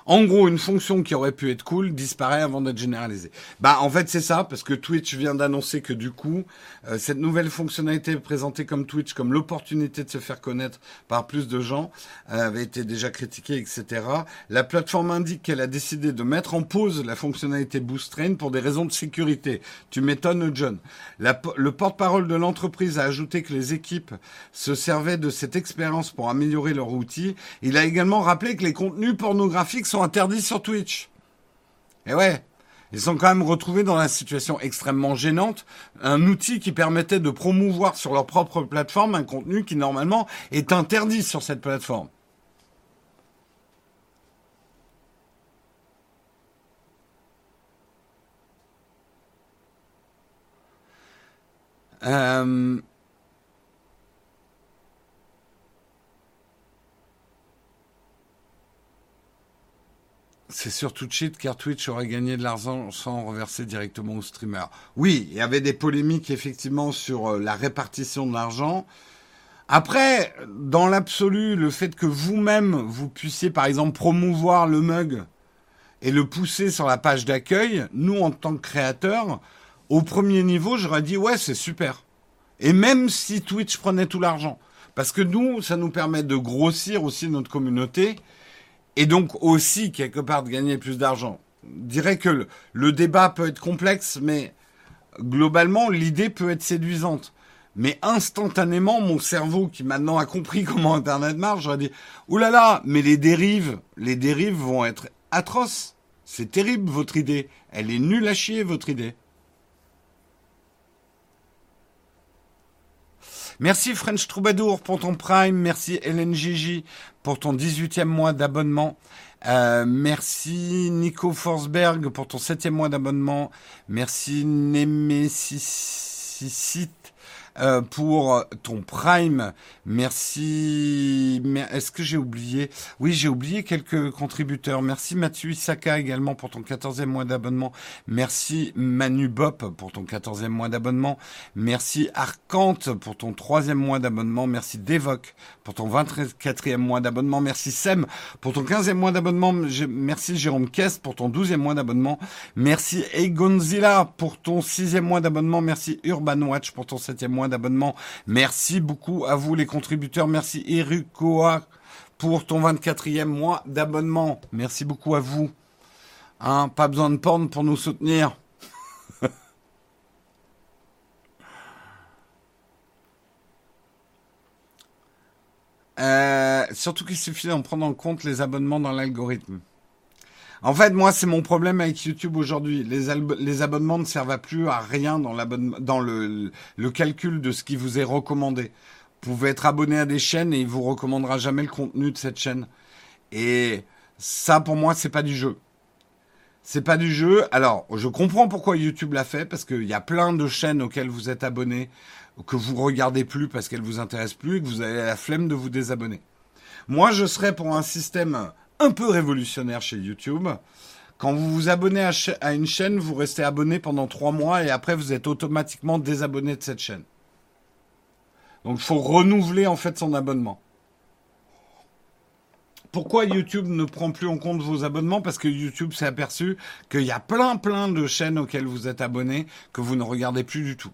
En gros, une fonction qui aurait pu être cool disparaît avant d'être généralisée. Bah, en fait, c'est ça, parce que Twitch vient d'annoncer que, du coup, euh, cette nouvelle fonctionnalité présentée comme Twitch, comme l'opportunité de se faire connaître par plus de gens, euh, avait été déjà critiquée, et cetera. La plateforme indique qu'elle a décidé de mettre en pause la fonctionnalité Boost Train pour des raisons de sécurité. Tu m'étonnes, John. La, le porte-parole de l'entreprise a ajouté que les équipes se servaient de cette expérience pour améliorer leur outil. Il a également rappelé que les contenus pornographiques sont interdits sur Twitch. Et ouais, ils sont quand même retrouvés dans la situation extrêmement gênante, un outil qui permettait de promouvoir sur leur propre plateforme un contenu qui normalement est interdit sur cette plateforme. Euh... C'est surtout cheat car Twitch aurait gagné de l'argent sans reverser directement aux streamers. Oui, il y avait des polémiques effectivement sur la répartition de l'argent. Après, dans l'absolu, le fait que vous-même, vous puissiez par exemple promouvoir le mug et le pousser sur la page d'accueil, nous en tant que créateurs, au premier niveau, j'aurais dit ouais, c'est super. Et même si Twitch prenait tout l'argent. Parce que nous, ça nous permet de grossir aussi notre communauté et donc aussi, quelque part, de gagner plus d'argent. Je dirais que le, le débat peut être complexe, mais globalement, l'idée peut être séduisante. Mais instantanément, mon cerveau, qui maintenant a compris comment Internet marche, j'aurais dit « Ouh là là, mais les dérives, les dérives vont être atroces. C'est terrible, votre idée. Elle est nulle à chier, votre idée. » Merci French Troubadour pour ton Prime. Merci L N G J pour ton dix-huitième mois d'abonnement. Euh, merci Nico Forsberg pour ton septième mois d'abonnement. Merci Nemesisite euh, pour ton Prime. Merci... Est-ce que j'ai oublié ? Oui, j'ai oublié quelques contributeurs. Merci Mathieu Isaka également pour ton quatorzième mois d'abonnement. Merci Manu Bop pour ton quatorzième mois d'abonnement. Merci Arcante pour ton troisième mois d'abonnement. Merci Devoc pour ton vingt-quatrième mois d'abonnement. Merci Sem pour ton quinzième mois d'abonnement. Merci Jérôme Kess pour ton douzième mois d'abonnement. Merci Egonzilla pour ton sixième mois d'abonnement. Merci Urban Watch pour ton septième mois d'abonnement. Merci beaucoup à vous les contributeurs. Merci Erukoa pour ton vingt-quatrième mois d'abonnement. Merci beaucoup à vous. Hein, pas besoin de porn pour nous soutenir. euh, surtout qu'il suffit d'en prendre en compte les abonnements dans l'algorithme. En fait, moi, c'est mon problème avec YouTube aujourd'hui. Les, les abonnements ne servent à plus à rien dans, dans le, le calcul de ce qui vous est recommandé. Vous pouvez être abonné à des chaînes et il vous recommandera jamais le contenu de cette chaîne. Et ça, pour moi, c'est pas du jeu. C'est pas du jeu. Alors, je comprends pourquoi YouTube l'a fait, parce qu'il y a plein de chaînes auxquelles vous êtes abonné, que vous regardez plus parce qu'elles vous intéressent plus, et que vous avez la flemme de vous désabonner. Moi, je serais pour un système un peu révolutionnaire chez YouTube. Quand vous vous abonnez à, cha- à une chaîne, vous restez abonné pendant trois mois et après, vous êtes automatiquement désabonné de cette chaîne. Donc, il faut renouveler, en fait, son abonnement. Pourquoi YouTube ne prend plus en compte vos abonnements ? Parce que YouTube s'est aperçu qu'il y a plein, plein de chaînes auxquelles vous êtes abonné que vous ne regardez plus du tout.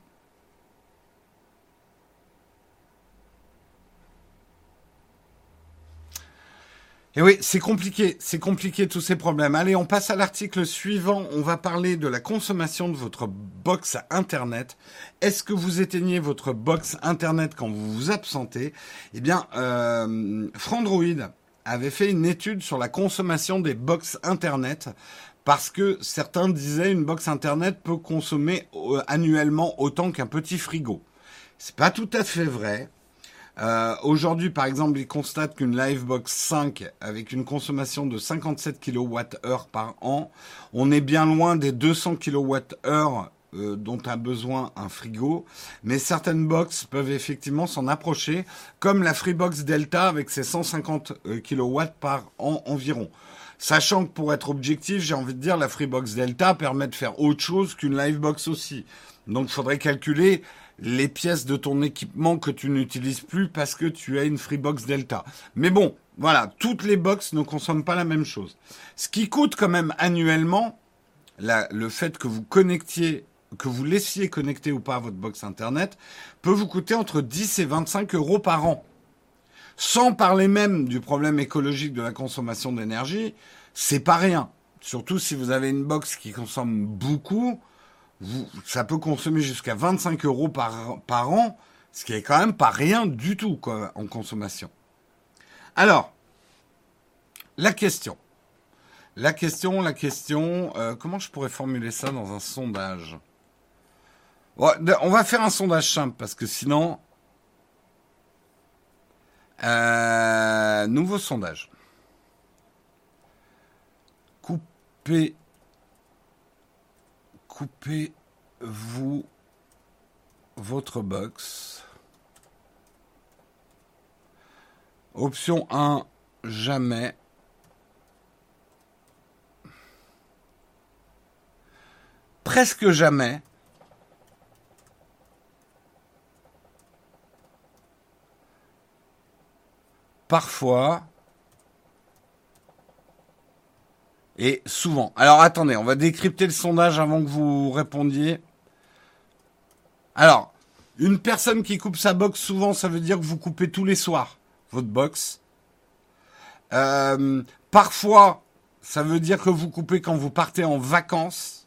Et oui, c'est compliqué. C'est compliqué, tous ces problèmes. Allez, on passe à l'article suivant. On va parler de la consommation de votre box Internet. Est-ce que vous éteignez votre box Internet quand vous vous absentez ? Eh bien, euh, Frandroid avait fait une étude sur la consommation des box Internet parce que certains disaient une box Internet peut consommer annuellement autant qu'un petit frigo. C'est pas tout à fait vrai. Euh, aujourd'hui, par exemple, ils constatent qu'une Livebox cinq, avec une consommation de cinquante-sept kilowattheures par an, on est bien loin des deux cents kilowattheures Euh, dont a besoin un frigo, mais certaines box peuvent effectivement s'en approcher, comme la Freebox Delta avec ses cent cinquante kilowatts par an environ. Sachant que pour être objectif, j'ai envie de dire, la Freebox Delta permet de faire autre chose qu'une Livebox aussi. Donc, il faudrait calculer les pièces de ton équipement que tu n'utilises plus parce que tu as une Freebox Delta. Mais bon, voilà, toutes les box ne consomment pas la même chose. Ce qui coûte quand même annuellement, la, le fait que vous connectiez que vous laissiez connecter ou pas à votre box Internet, peut vous coûter entre dix et vingt-cinq euros par an. Sans parler même du problème écologique de la consommation d'énergie, c'est pas rien. Surtout si vous avez une box qui consomme beaucoup, vous, ça peut consommer jusqu'à vingt-cinq euros par, par an, ce qui est quand même pas rien du tout quoi, en consommation. Alors, la question. La question, la question, euh, comment je pourrais formuler ça dans un sondage ? On va faire un sondage simple parce que sinon... Euh, nouveau sondage. Coupez... Coupez-vous votre box. Option un, jamais. presque jamais. Parfois. Et souvent. Alors attendez, on va décrypter le sondage avant que vous répondiez. Alors, une personne qui coupe sa box souvent, ça veut dire que vous coupez tous les soirs votre box. Euh, parfois, ça veut dire que vous coupez quand vous partez en vacances.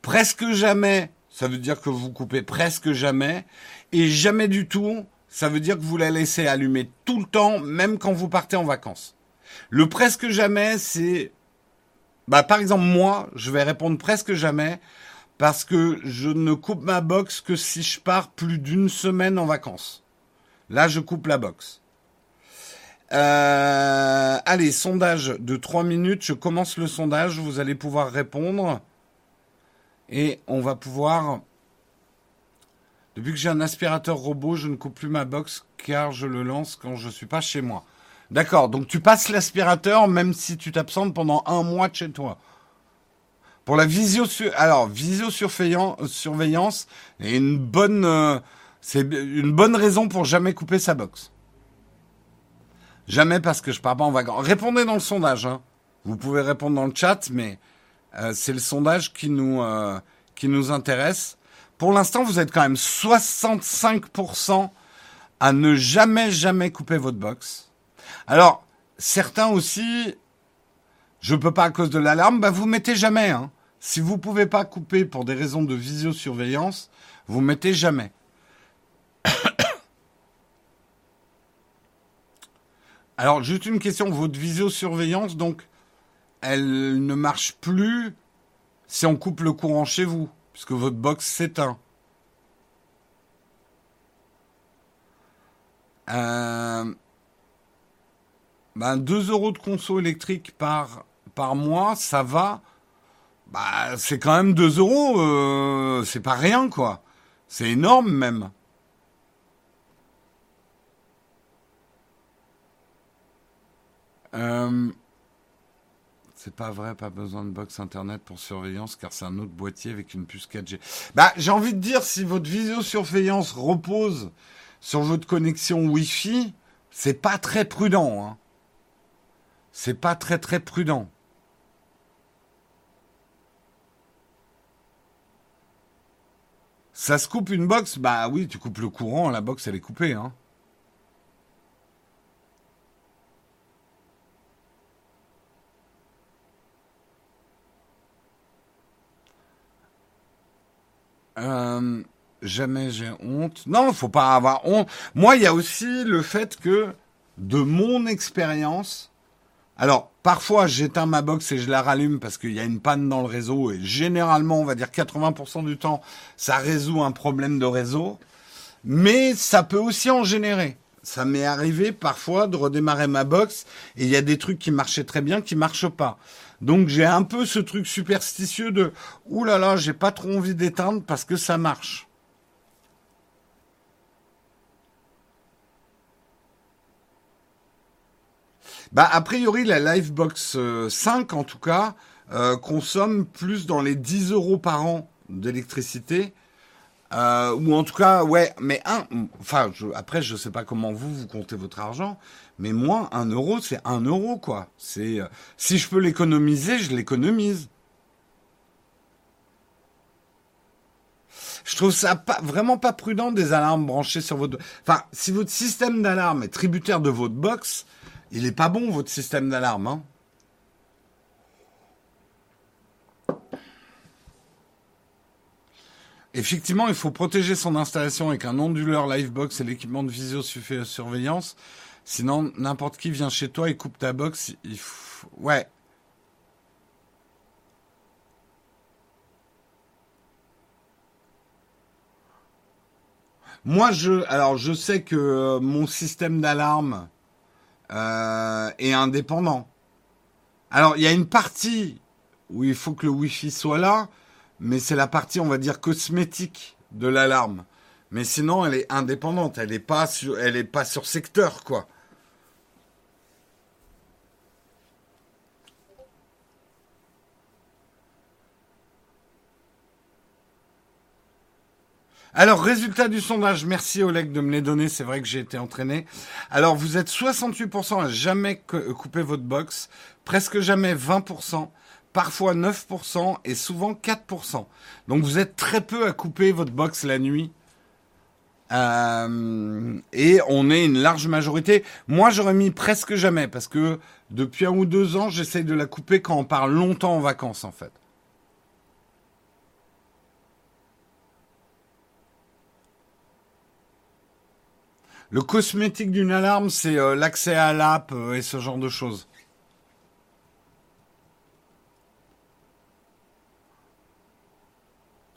Presque jamais, ça veut dire que vous coupez presque jamais. Et jamais du tout, ça veut dire que vous la laissez allumer tout le temps, même quand vous partez en vacances. Le presque jamais, c'est... Bah, par exemple, moi, je vais répondre presque jamais parce que je ne coupe ma box que si je pars plus d'une semaine en vacances. Là, je coupe la box. Euh, allez, sondage de trois minutes. Je commence le sondage. Vous allez pouvoir répondre. Et on va pouvoir... Depuis que j'ai un aspirateur robot, je ne coupe plus ma box car je le lance quand je ne suis pas chez moi. D'accord, donc tu passes l'aspirateur même si tu t'absentes pendant un mois de chez toi. Pour la visio sur... alors visio-surveillance est une bonne, euh, c'est une bonne raison pour jamais couper sa box. Jamais parce que je pars pas en vacances. Répondez dans le sondage, hein. Vous pouvez répondre dans le chat, mais euh, c'est le sondage qui nous euh, qui nous intéresse. Pour l'instant, vous êtes quand même soixante-cinq pour cent à ne jamais jamais couper votre box. Alors, certains aussi, je peux pas à cause de l'alarme, bah vous mettez jamais. Hein. Si vous pouvez pas couper pour des raisons de visiosurveillance, vous mettez jamais. Alors, juste une question, votre visiosurveillance, donc, elle ne marche plus si on coupe le courant chez vous, puisque votre box s'éteint. Euh... Ben, deux euros de conso électrique par, par mois, ça va. Ben, c'est quand même deux euros. Euh, c'est pas rien, quoi. C'est énorme, même. Euh, c'est pas vrai, pas besoin de box internet pour surveillance, car c'est un autre boîtier avec une puce quatre G. Ben, j'ai envie de dire, si votre visiosurveillance repose sur votre connexion Wi-Fi, c'est pas très prudent, hein. C'est pas très très prudent. Ça se coupe une box ? Bah oui, tu coupes le courant, la box elle est coupée, hein. Euh, jamais j'ai honte. Non, faut pas avoir honte. Moi, il y a aussi le fait que, de mon expérience, alors, parfois, j'éteins ma box et je la rallume parce qu'il y a une panne dans le réseau et généralement, on va dire quatre-vingts pour cent du temps, ça résout un problème de réseau. Mais ça peut aussi en générer. Ça m'est arrivé parfois de redémarrer ma box et il y a des trucs qui marchaient très bien qui marchent pas. Donc, j'ai un peu ce truc superstitieux de « Ouh là là, j'ai pas trop envie d'éteindre parce que ça marche ». Bah, a priori, la Livebox cinq, en tout cas, euh, consomme plus dans les dix euros par an d'électricité. Euh, ou en tout cas, ouais, mais un... Enfin, je, après, je sais pas comment vous, vous comptez votre argent. Mais moi, un euro, c'est un euro, quoi. C'est, euh, si je peux l'économiser, je l'économise. Je trouve ça pas, vraiment pas prudent des alarmes branchées sur votre... Enfin, si votre système d'alarme est tributaire de votre box... Il est pas bon, votre système d'alarme, hein. Effectivement, il faut protéger son installation avec un onduleur Livebox et l'équipement de visiosurveillance. Sinon, n'importe qui vient chez toi et coupe ta box. Il faut... Ouais. Moi, je... Alors, je sais que mon système d'alarme... Euh, et indépendant. Alors, il y a une partie où il faut que le Wi-Fi soit là, mais c'est la partie, on va dire, cosmétique de l'alarme. Mais sinon, elle est indépendante. Elle n'est pas sur, elle est pas sur secteur, quoi. Alors, résultat du sondage. Merci, Oleg, de me les donner. C'est vrai que j'ai été entraîné. Alors, vous êtes soixante-huit pour cent à jamais couper votre box. Presque jamais vingt pour cent. Parfois neuf pour cent et souvent quatre pour cent. Donc, vous êtes très peu à couper votre box la nuit. Euh, et on est une large majorité. Moi, j'aurais mis presque jamais parce que depuis un ou deux ans, j'essaye de la couper quand on part longtemps en vacances, en fait. Le cosmétique d'une alarme, c'est euh, l'accès à l'app euh, et ce genre de choses.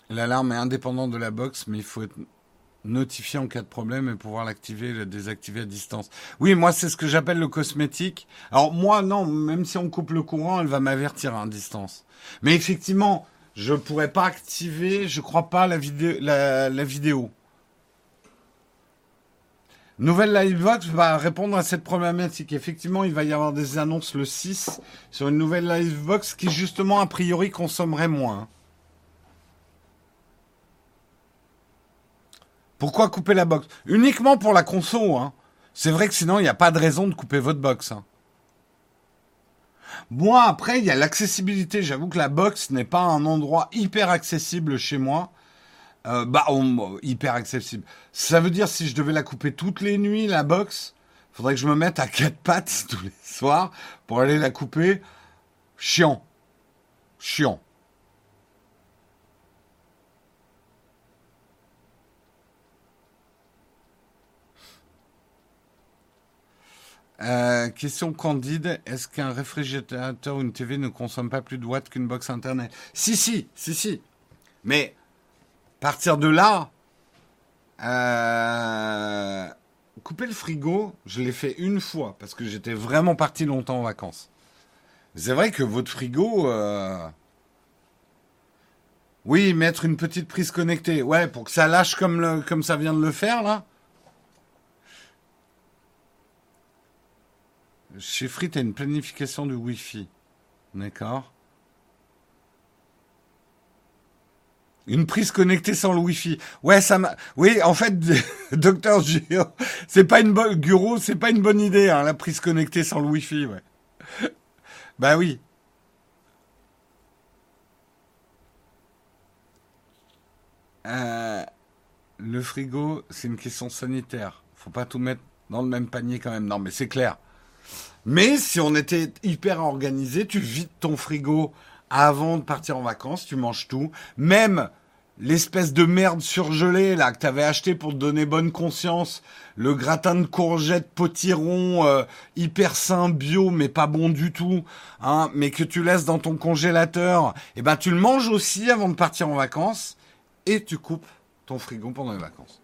L'alarme est indépendante de la box, mais il faut être notifié en cas de problème et pouvoir l'activer et la désactiver à distance. Oui, moi, c'est ce que j'appelle le cosmétique. Alors, moi, non, même si on coupe le courant, elle va m'avertir à distance. Mais effectivement, je ne pourrais pas activer, je ne crois pas, la vidéo. La, la vidéo. Nouvelle Livebox va répondre à cette problématique. Effectivement, il va y avoir des annonces le six sur une nouvelle Livebox qui, justement, a priori, consommerait moins. Pourquoi couper la box? Uniquement pour la conso. Hein. C'est vrai que sinon, il n'y a pas de raison de couper votre box. Hein. Moi, après, il y a l'accessibilité. J'avoue que la box n'est pas un endroit hyper accessible chez moi. Euh, bah, on, hyper accessible. Ça veut dire si je devais la couper toutes les nuits, la box, faudrait que je me mette à quatre pattes tous les soirs pour aller la couper. Chiant. Chiant. Euh, question candide, est-ce qu'un réfrigérateur ou une T V ne consomme pas plus de watts qu'une box internet? Si, si, si, si. Mais... à partir de là, euh, couper le frigo, je l'ai fait une fois parce que j'étais vraiment parti longtemps en vacances. C'est vrai que votre frigo... Euh... Oui, mettre une petite prise connectée. Ouais, pour que ça lâche comme, le, comme ça vient de le faire, là. Chez Free, tu as une planification du Wi-Fi. D'accord. Une prise connectée sans le Wi-Fi. Ouais, ça m'a... Oui, en fait, Docteur Giro, c'est pas une bonne... Guro, c'est pas une bonne idée, hein, la prise connectée sans le Wi-Fi, ouais. Bah oui. Euh, le frigo, c'est une question sanitaire. Faut pas tout mettre dans le même panier quand même. Non, mais c'est clair. Mais si on était hyper organisé, tu vides ton frigo... avant de partir en vacances, tu manges tout. Même l'espèce de merde surgelée là que tu avais acheté pour te donner bonne conscience, le gratin de courgettes potiron euh, hyper sain bio mais pas bon du tout, hein, mais que tu laisses dans ton congélateur, et ben tu le manges aussi avant de partir en vacances et tu coupes ton frigo pendant les vacances.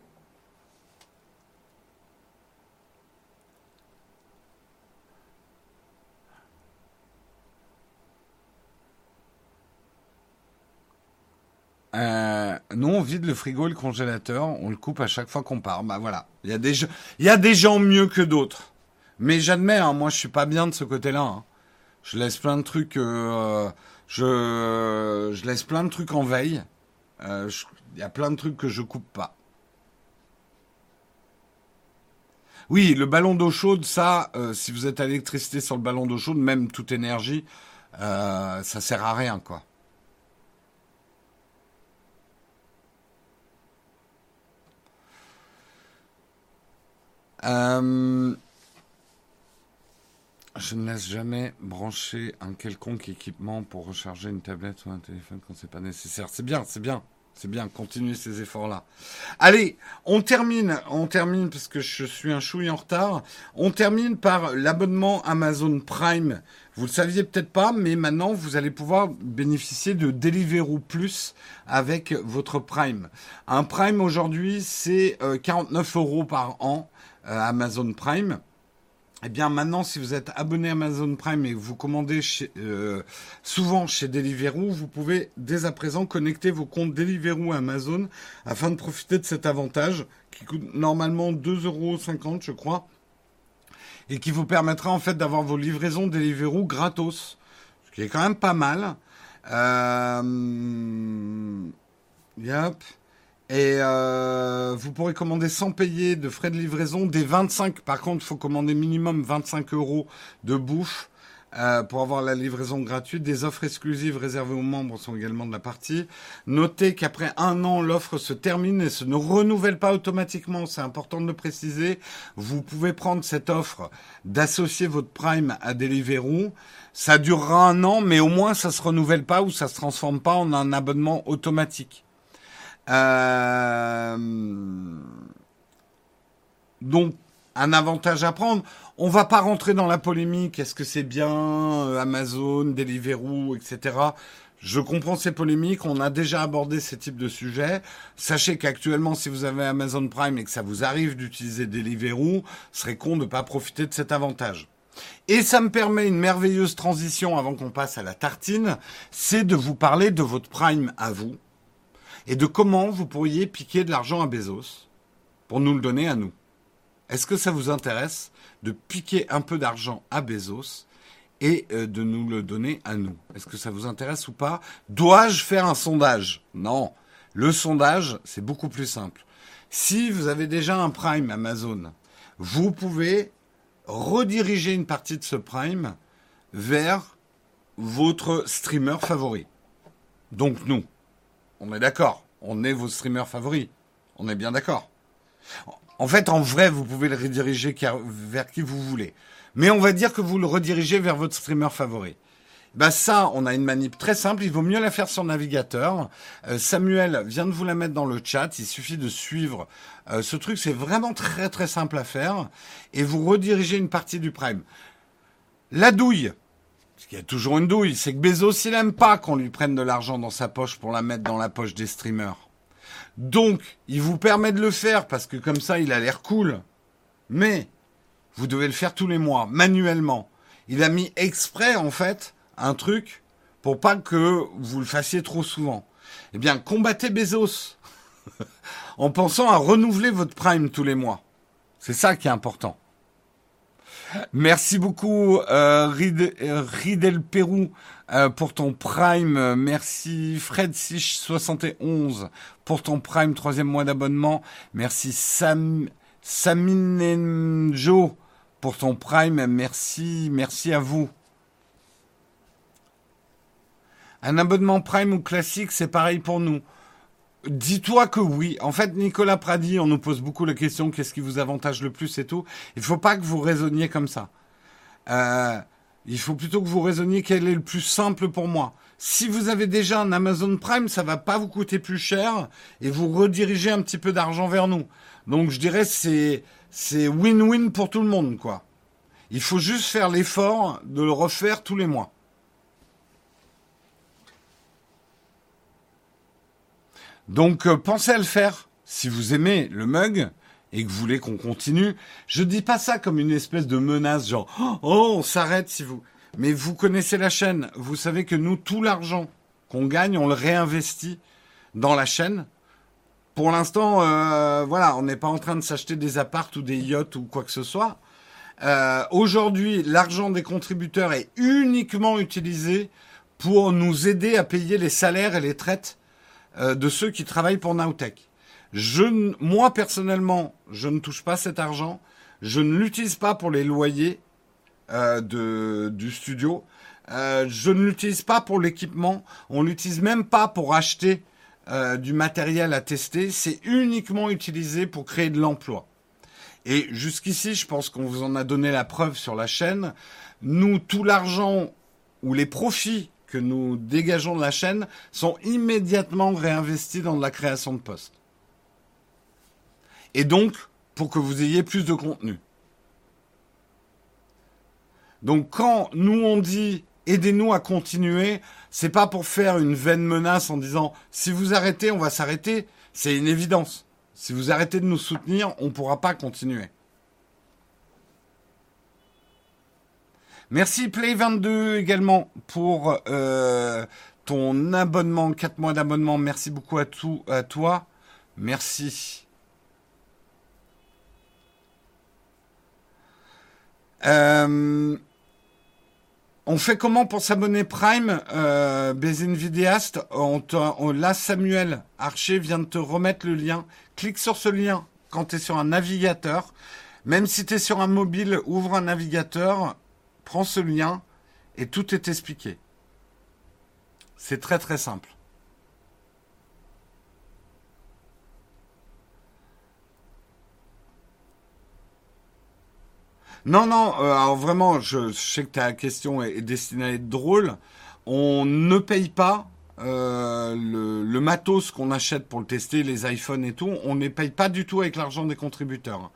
Euh, nous, on vide le frigo et le congélateur, on le coupe à chaque fois qu'on part. Bah voilà, il y a des, il y a des gens mieux que d'autres. Mais j'admets, hein, moi je suis pas bien de ce côté-là. Hein. Je laisse plein de trucs, euh, je, je laisse plein de trucs en veille. Il euh, y a plein de trucs que je coupe pas. Oui, le ballon d'eau chaude, ça, euh, si vous êtes à l'électricité sur le ballon d'eau chaude, même toute énergie, euh, ça sert à rien, quoi. Euh, je ne laisse jamais brancher un quelconque équipement pour recharger une tablette ou un téléphone quand c'est pas nécessaire. C'est bien, c'est bien, c'est bien. Continuez ces efforts-là. Allez, on termine, on termine parce que je suis un chouille en retard. On termine par l'abonnement Amazon Prime. Vous le saviez peut-être pas, mais maintenant vous allez pouvoir bénéficier de Deliveroo Plus avec votre Prime. Un Prime aujourd'hui, c'est quarante-neuf euros par an. Amazon Prime. Eh bien maintenant, si vous êtes abonné à Amazon Prime et que vous commandez chez, euh, souvent chez Deliveroo, vous pouvez dès à présent connecter vos comptes Deliveroo à Amazon afin de profiter de cet avantage qui coûte normalement deux euros cinquante, je crois, et qui vous permettra en fait d'avoir vos livraisons Deliveroo gratos, ce qui est quand même pas mal. Euh... Yep. Et euh, vous pourrez commander sans payer de frais de livraison des vingt-cinq. Par contre, il faut commander minimum vingt-cinq euros de bouffe euh, pour avoir la livraison gratuite. Des offres exclusives réservées aux membres sont également de la partie. Notez qu'après un an, l'offre se termine et se ne renouvelle pas automatiquement. C'est important de le préciser. Vous pouvez prendre cette offre d'associer votre Prime à Deliveroo. Ça durera un an, mais au moins ça se renouvelle pas ou ça se transforme pas en un abonnement automatique. Euh... Donc, un avantage à prendre. On va pas rentrer dans la polémique. Est-ce que c'est bien Amazon, Deliveroo, et cetera. Je comprends ces polémiques. On a déjà abordé ces types de sujets. Sachez qu'actuellement, si vous avez Amazon Prime et que ça vous arrive d'utiliser Deliveroo, ce serait con de pas profiter de cet avantage. Et ça me permet une merveilleuse transition avant qu'on passe à la tartine. C'est de vous parler de votre Prime à vous. Et de comment vous pourriez piquer de l'argent à Bezos pour nous le donner à nous. Est-ce que ça vous intéresse de piquer un peu d'argent à Bezos et de nous le donner à nous? Est-ce que ça vous intéresse ou pas? Dois-je faire un sondage? Non. Le sondage, c'est beaucoup plus simple. Si vous avez déjà un Prime Amazon, vous pouvez rediriger une partie de ce Prime vers votre streamer favori. Donc nous. On est d'accord, on est vos streamers favoris, on est bien d'accord. En fait, en vrai, vous pouvez le rediriger vers qui vous voulez. Mais on va dire que vous le redirigez vers votre streamer favori. Bah ça, on a une manip très simple, il vaut mieux la faire sur navigateur. Euh, Samuel vient de vous la mettre dans le chat, il suffit de suivre euh, ce truc, c'est vraiment très très simple à faire. Et vous redirigez une partie du Prime. La douille. Parce qu'il y a toujours une douille, c'est que Bezos, il n'aime pas qu'on lui prenne de l'argent dans sa poche pour la mettre dans la poche des streamers. Donc, il vous permet de le faire parce que comme ça, il a l'air cool. Mais, vous devez le faire tous les mois, manuellement. Il a mis exprès, en fait, un truc pour pas que vous le fassiez trop souvent. Eh bien, combattez Bezos en pensant à renouveler votre Prime tous les mois. C'est ça qui est important. Merci beaucoup, euh, Rid- Ridel Pérou, euh, pour ton Prime. Merci, Fred Sich soixante et onze, pour ton Prime, troisième mois d'abonnement. Merci, Sam, Saminenjo, pour ton Prime. Merci, merci à vous. Un abonnement Prime ou classique, c'est pareil pour nous. Dis-toi que oui. En fait, Nicolas Pradi, on nous pose beaucoup la question, qu'est-ce qui vous avantage le plus et tout. Il faut pas que vous raisonniez comme ça. Euh, il faut plutôt que vous raisonniez quel est le plus simple pour moi. Si vous avez déjà un Amazon Prime, ça va pas vous coûter plus cher et vous redirigez un petit peu d'argent vers nous. Donc, je dirais c'est c'est win-win pour tout le monde, quoi. Il faut juste faire l'effort de le refaire tous les mois. Donc, euh, pensez à le faire si vous aimez le mug et que vous voulez qu'on continue. Je dis pas ça comme une espèce de menace, genre « Oh, on s'arrête si vous... » Mais vous connaissez la chaîne. Vous savez que nous, tout l'argent qu'on gagne, on le réinvestit dans la chaîne. Pour l'instant, euh, voilà, on n'est pas en train de s'acheter des apparts ou des yachts ou quoi que ce soit. Euh, aujourd'hui, l'argent des contributeurs est uniquement utilisé pour nous aider à payer les salaires et les traites de ceux qui travaillent pour Nowtech. Je, moi, personnellement, je ne touche pas cet argent. Je ne l'utilise pas pour les loyers euh, de, du studio. Euh, je ne l'utilise pas pour l'équipement. On ne l'utilise même pas pour acheter euh, du matériel à tester. C'est uniquement utilisé pour créer de l'emploi. Et jusqu'ici, je pense qu'on vous en a donné la preuve sur la chaîne. Nous, tout l'argent ou les profits que nous dégageons de la chaîne sont immédiatement réinvestis dans de la création de postes. Et donc, pour que vous ayez plus de contenu. Donc, quand nous on dit « aidez-nous à continuer », c'est pas pour faire une vaine menace en disant « si vous arrêtez, on va s'arrêter », c'est une évidence. Si vous arrêtez de nous soutenir, on ne pourra pas continuer. Merci Play vingt-deux également pour euh, ton abonnement, quatre mois d'abonnement. Merci beaucoup à, tout, à toi. Merci. Euh, On fait comment pour s'abonner Prime, euh, Baiser Vidéaste? on on, Là, Samuel Archer vient de te remettre le lien. Clique sur ce lien quand tu es sur un navigateur. Même si tu es sur un mobile, ouvre un navigateur, prends ce lien et tout est expliqué. C'est très très simple. Non, non, euh, alors vraiment, je, je sais que ta question est, est destinée à être drôle. On ne paye pas euh, le, le matos qu'on achète pour le tester, les iPhones et tout. On ne les paye pas du tout avec l'argent des contributeurs.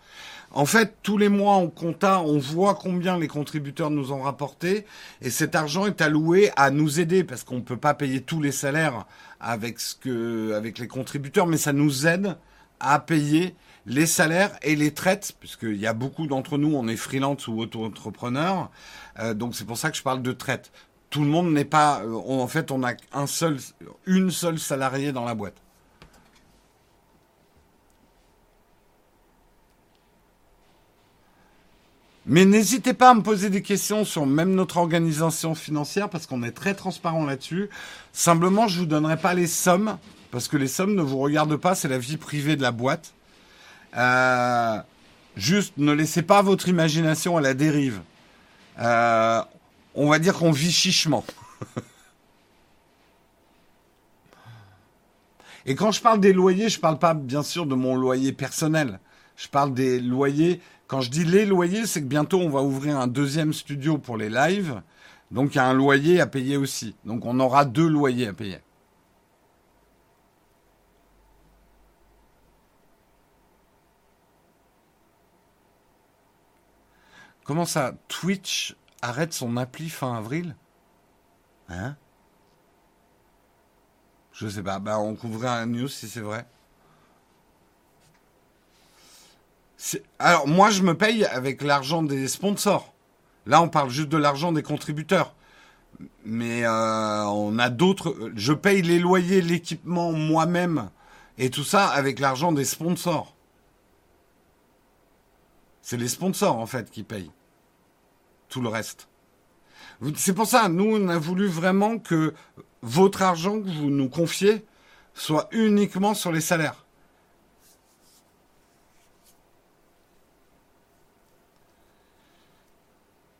En fait, tous les mois, on compta, on voit combien les contributeurs nous ont rapporté. Et cet argent est alloué à nous aider parce qu'on ne peut pas payer tous les salaires avec, ce que, avec les contributeurs. Mais ça nous aide à payer les salaires et les traites, puisqu'il y a beaucoup d'entre nous, on est freelance ou auto-entrepreneur, euh, donc c'est pour ça que je parle de traite. Tout le monde n'est pas... Euh, on, en fait, on a un seul, une seule salariée dans la boîte. Mais n'hésitez pas à me poser des questions sur même notre organisation financière, parce qu'on est très transparent là-dessus. Simplement, je vous donnerai pas les sommes, parce que les sommes ne vous regardent pas, c'est la vie privée de la boîte. Euh, juste, ne laissez pas votre imagination à la dérive. Euh, on va dire qu'on vit chichement. Et quand je parle des loyers, je ne parle pas bien sûr de mon loyer personnel. Je parle des loyers. Quand je dis les loyers, c'est que bientôt on va ouvrir un deuxième studio pour les lives. Donc il y a un loyer à payer aussi. Donc on aura deux loyers à payer. Comment ça, Twitch arrête son appli fin avril? Hein? Je sais pas. Bah, on couvrira la news si c'est vrai. C'est... Alors, moi, je me paye avec l'argent des sponsors. Là, on parle juste de l'argent des contributeurs. Mais euh, on a d'autres... Je paye les loyers, l'équipement moi-même et tout ça avec l'argent des sponsors. C'est les sponsors, en fait, qui payent tout le reste. C'est pour ça, nous, on a voulu vraiment que votre argent que vous nous confiez soit uniquement sur les salaires.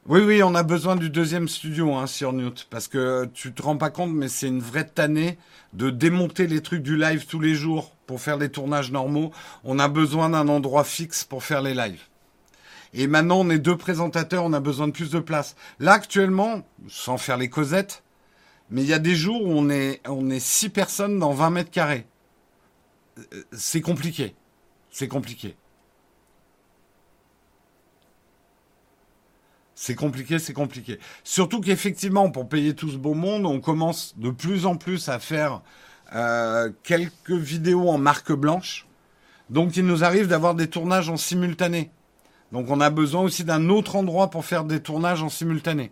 Oui, oui, on a besoin du deuxième studio hein, sur Newt, parce que tu te rends pas compte, mais c'est une vraie tannée de démonter les trucs du live tous les jours pour faire les tournages normaux. On a besoin d'un endroit fixe pour faire les lives. Et maintenant, on est deux présentateurs, on a besoin de plus de place. Là, actuellement, sans faire les causettes, mais il y a des jours où on est, on est six personnes dans vingt mètres carrés. C'est compliqué. C'est compliqué. C'est compliqué, c'est compliqué. Surtout qu'effectivement, pour payer tout ce beau monde, on commence de plus en plus à faire euh, quelques vidéos en marque blanche. Donc, il nous arrive d'avoir des tournages en simultané. Donc, on a besoin aussi d'un autre endroit pour faire des tournages en simultané.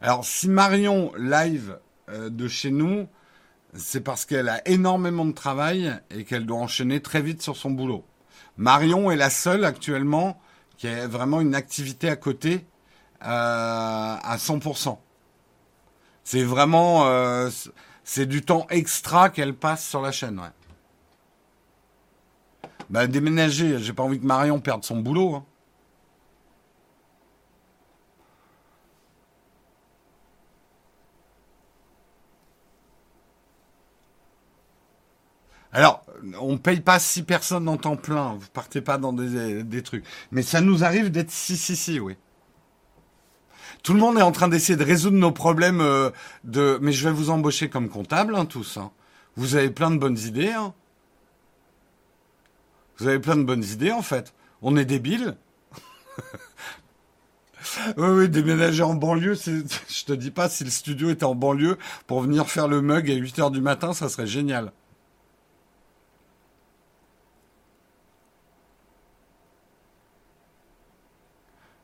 Alors, si Marion live euh, de chez nous, c'est parce qu'elle a énormément de travail et qu'elle doit enchaîner très vite sur son boulot. Marion est la seule actuellement qui a vraiment une activité à côté euh, à cent pour cent. C'est vraiment, euh, c'est du temps extra qu'elle passe sur la chaîne. Ouais. Bah, déménager, j'ai pas envie que Marion perde son boulot. Hein. Alors, on paye pas six personnes en temps plein. Vous partez pas dans des, des trucs. Mais ça nous arrive d'être si, si, si, oui. Tout le monde est en train d'essayer de résoudre nos problèmes euh, de... Mais je vais vous embaucher comme comptable, hein, tous. Hein. Vous avez plein de bonnes idées. Hein. Vous avez plein de bonnes idées, en fait. On est débiles. Oui, oui, déménager en banlieue, c'est... je te dis pas, si le studio était en banlieue, pour venir faire le mug à huit heures du matin, ça serait génial.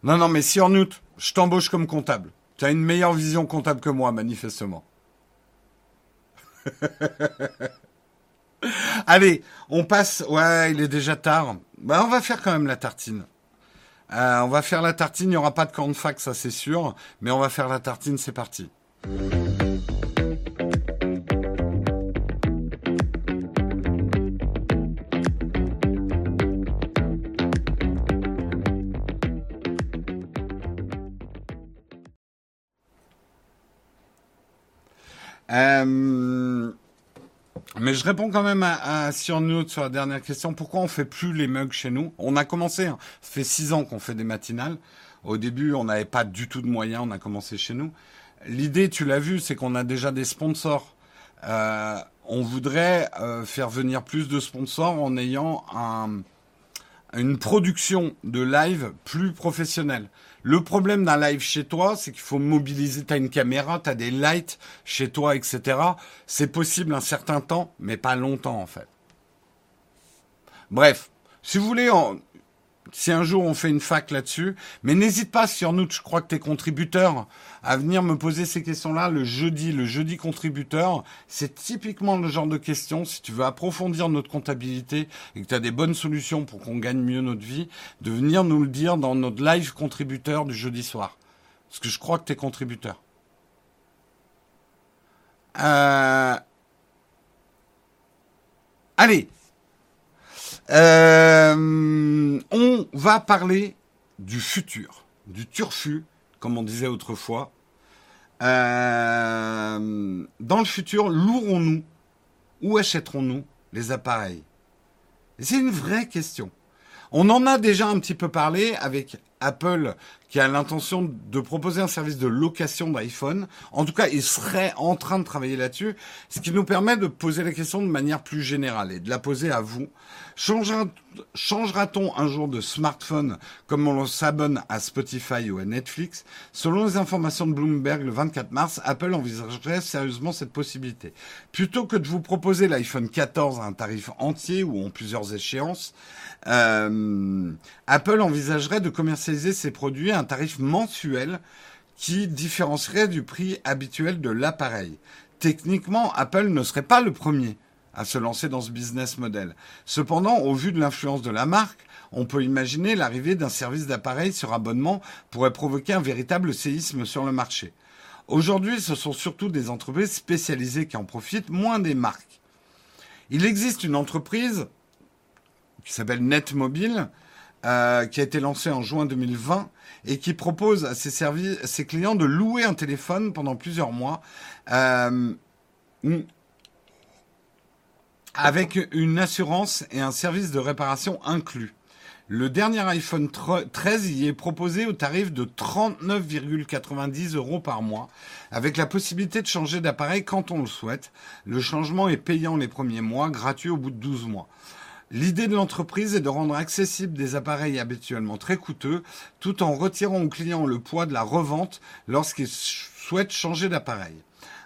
Non, non, mais si en août, je t'embauche comme comptable. Tu as une meilleure vision comptable que moi, manifestement. Allez, on passe. Ouais, il est déjà tard. Bah, on va faire quand même la tartine. Euh, on va faire la tartine. Il n'y aura pas de cornfax, ça c'est sûr. Mais on va faire la tartine. C'est parti. Euh, mais je réponds quand même à, à Cyrnout sur la dernière question. Pourquoi on fait plus les mugs chez nous? On a commencé, hein, ça fait six ans qu'on fait des matinales. Au début, on n'avait pas du tout de moyens, on a commencé chez nous. L'idée, tu l'as vu, c'est qu'on a déjà des sponsors. Euh, on voudrait euh, faire venir plus de sponsors en ayant un, une production de live plus professionnelle. Le problème d'un live chez toi, c'est qu'il faut mobiliser, t'as une caméra, t'as des lights chez toi, et cetera. C'est possible un certain temps, mais pas longtemps en fait. Bref, si vous voulez, on... si un jour on fait une fac là-dessus, mais n'hésite pas sur nous, je crois que t'es contributeur, à venir me poser ces questions-là le jeudi. Le jeudi contributeur, c'est typiquement le genre de questions, si tu veux approfondir notre comptabilité et que tu as des bonnes solutions pour qu'on gagne mieux notre vie, de venir nous le dire dans notre live contributeur du jeudi soir. Parce que je crois que t'es contributeur. Euh... Allez. Euh, on va parler du futur, du turfu, comme on disait autrefois. Euh, dans le futur, louerons-nous ou achèterons-nous les appareils? C'est une vraie question. On en a déjà un petit peu parlé avec Apple qui a l'intention de proposer un service de location d'iPhone. En tout cas, il serait en train de travailler là-dessus, ce qui nous permet de poser la question de manière plus générale et de la poser à vous. Changera, changera-t-on un jour de smartphone comme on s'abonne à Spotify ou à Netflix? Selon les informations de Bloomberg, le vingt-quatre mars, Apple envisagerait sérieusement cette possibilité. Plutôt que de vous proposer l'iPhone quatorze à un tarif entier ou en plusieurs échéances, euh, Apple envisagerait de commercialiser ces produits à un tarif mensuel qui différencierait du prix habituel de l'appareil. Techniquement, Apple ne serait pas le premier à se lancer dans ce business model. Cependant, au vu de l'influence de la marque, on peut imaginer l'arrivée d'un service d'appareil sur abonnement pourrait provoquer un véritable séisme sur le marché. Aujourd'hui, ce sont surtout des entreprises spécialisées qui en profitent, moins des marques. Il existe une entreprise qui s'appelle Netmobile, Euh, qui a été lancé en juin deux mille vingt et qui propose à ses, servi- ses clients de louer un téléphone pendant plusieurs mois euh, avec une assurance et un service de réparation inclus. Le dernier iPhone treize y est proposé au tarif de trente-neuf virgule quatre-vingt-dix euros par mois, avec la possibilité de changer d'appareil quand on le souhaite. Le changement est payant les premiers mois, gratuit au bout de douze mois. L'idée de l'entreprise est de rendre accessibles des appareils habituellement très coûteux, tout en retirant aux clients le poids de la revente lorsqu'ils souhaitent changer d'appareil.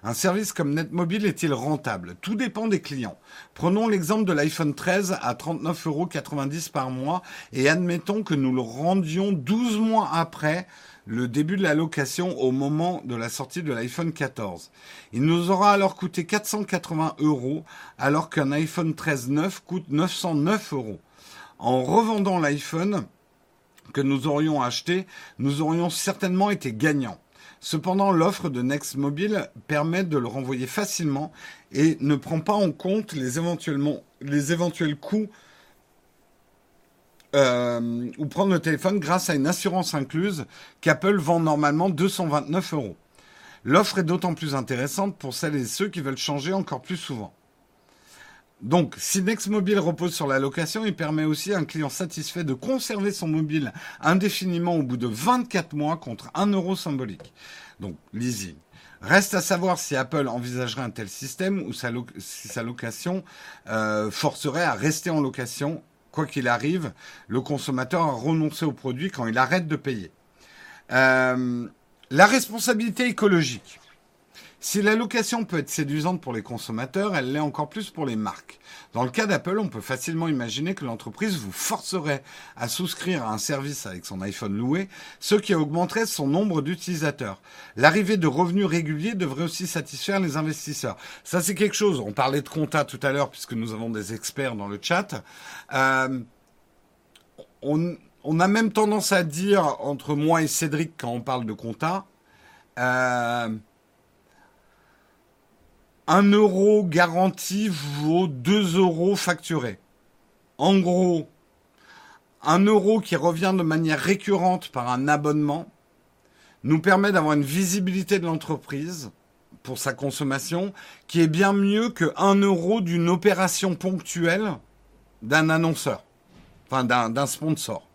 Un service comme Netmobile est-il rentable? Tout dépend des clients. Prenons l'exemple de l'iPhone treize à trente-neuf virgule quatre-vingt-dix euros par mois et admettons que nous le rendions douze mois après le début de la location au moment de la sortie de l'iPhone quatorze. Il nous aura alors coûté quatre cent quatre-vingts euros alors qu'un iPhone treize neuf coûte neuf cent neuf euros. En revendant l'iPhone que nous aurions acheté, nous aurions certainement été gagnants. Cependant, l'offre de Netmobile permet de le renvoyer facilement et ne prend pas en compte les, éventuellement, les éventuels coûts Euh, ou prendre le téléphone grâce à une assurance incluse qu'Apple vend normalement deux cent vingt-neuf euros. L'offre est d'autant plus intéressante pour celles et ceux qui veulent changer encore plus souvent. Donc, si Netmobile repose sur la location, il permet aussi à un client satisfait de conserver son mobile indéfiniment au bout de vingt-quatre mois contre un euro symbolique. Donc, leasing. Reste à savoir si Apple envisagerait un tel système ou sa lo- si sa location euh, forcerait à rester en location. Quoi qu'il arrive, le consommateur a renoncé au produit quand il arrête de payer. Euh, la responsabilité écologique. Si la location peut être séduisante pour les consommateurs, elle l'est encore plus pour les marques. Dans le cas d'Apple, on peut facilement imaginer que l'entreprise vous forcerait à souscrire à un service avec son iPhone loué, ce qui augmenterait son nombre d'utilisateurs. L'arrivée de revenus réguliers devrait aussi satisfaire les investisseurs. Ça, c'est quelque chose. On parlait de compta tout à l'heure, puisque nous avons des experts dans le chat. Euh, on, on a même tendance à dire, entre moi et Cédric, quand on parle de compta, euh, un euro garanti vaut deux euros facturés. En gros, un euro qui revient de manière récurrente par un abonnement nous permet d'avoir une visibilité de l'entreprise pour sa consommation qui est bien mieux que un euro d'une opération ponctuelle d'un annonceur, enfin d'un, d'un sponsor.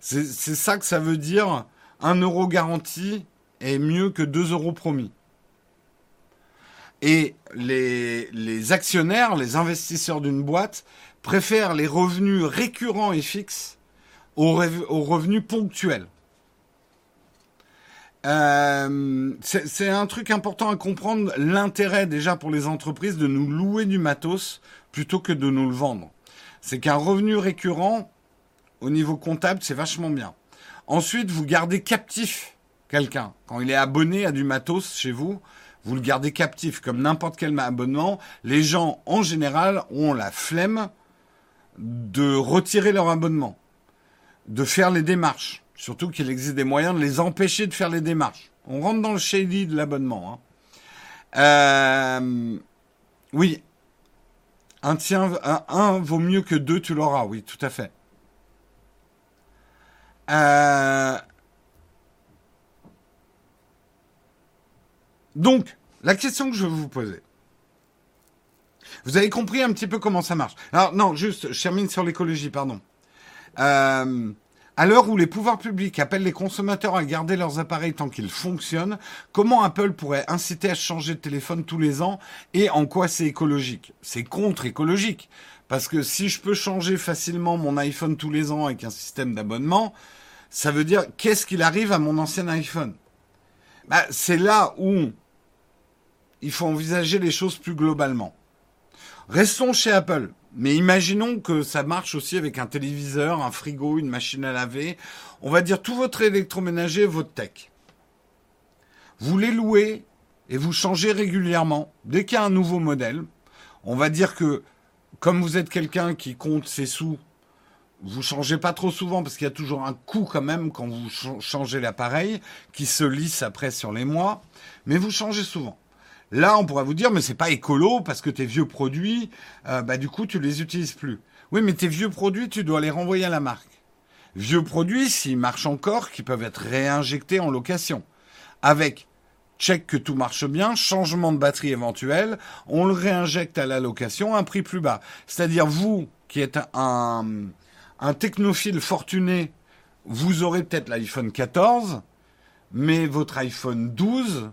C'est, c'est ça que ça veut dire, un euro garanti est mieux que deux euros promis. Et les, les actionnaires, les investisseurs d'une boîte préfèrent les revenus récurrents et fixes aux, rev- aux revenus ponctuels. Euh, c'est, c'est un truc important à comprendre, l'intérêt déjà pour les entreprises de nous louer du matos plutôt que de nous le vendre. C'est qu'un revenu récurrent, au niveau comptable, c'est vachement bien. Ensuite, vous gardez captif quelqu'un. Quand il est abonné à du matos chez vous, vous le gardez captif, comme n'importe quel abonnement. Les gens, en général, ont la flemme de retirer leur abonnement, de faire les démarches. Surtout qu'il existe des moyens de les empêcher de faire les démarches. On rentre dans le shady de l'abonnement. Hein. Euh, oui, un, tien, un, un vaut mieux que deux, tu l'auras. Oui, tout à fait. Euh... Donc, la question que je veux vous poser, vous avez compris un petit peu comment ça marche. Alors non, juste, je termine sur l'écologie, pardon. Euh, à l'heure où les pouvoirs publics appellent les consommateurs à garder leurs appareils tant qu'ils fonctionnent, comment Apple pourrait inciter à changer de téléphone tous les ans et en quoi c'est écologique ? C'est contre-écologique, parce que si je peux changer facilement mon iPhone tous les ans avec un système d'abonnement, ça veut dire qu'est-ce qu'il arrive à mon ancien iPhone ? Bah, c'est là où il faut envisager les choses plus globalement. Restons chez Apple, mais imaginons que ça marche aussi avec un téléviseur, un frigo, une machine à laver. On va dire tout votre électroménager, votre tech. Vous les louez et vous changez régulièrement. Dès qu'il y a un nouveau modèle, on va dire que comme vous êtes quelqu'un qui compte ses sous, vous changez pas trop souvent parce qu'il y a toujours un coût quand même quand vous changez l'appareil qui se lisse après sur les mois, mais vous changez souvent. Là, on pourrait vous dire, mais c'est pas écolo parce que tes vieux produits, euh, bah du coup, tu les utilises plus. Oui, mais tes vieux produits, tu dois les renvoyer à la marque. Vieux produits, s'ils marchent encore, qui peuvent être réinjectés en location. Avec check que tout marche bien, changement de batterie éventuel, on le réinjecte à la location à un prix plus bas. C'est-à-dire, vous, qui êtes un, un technophile fortuné, vous aurez peut-être l'iPhone quatorze, mais votre iPhone douze...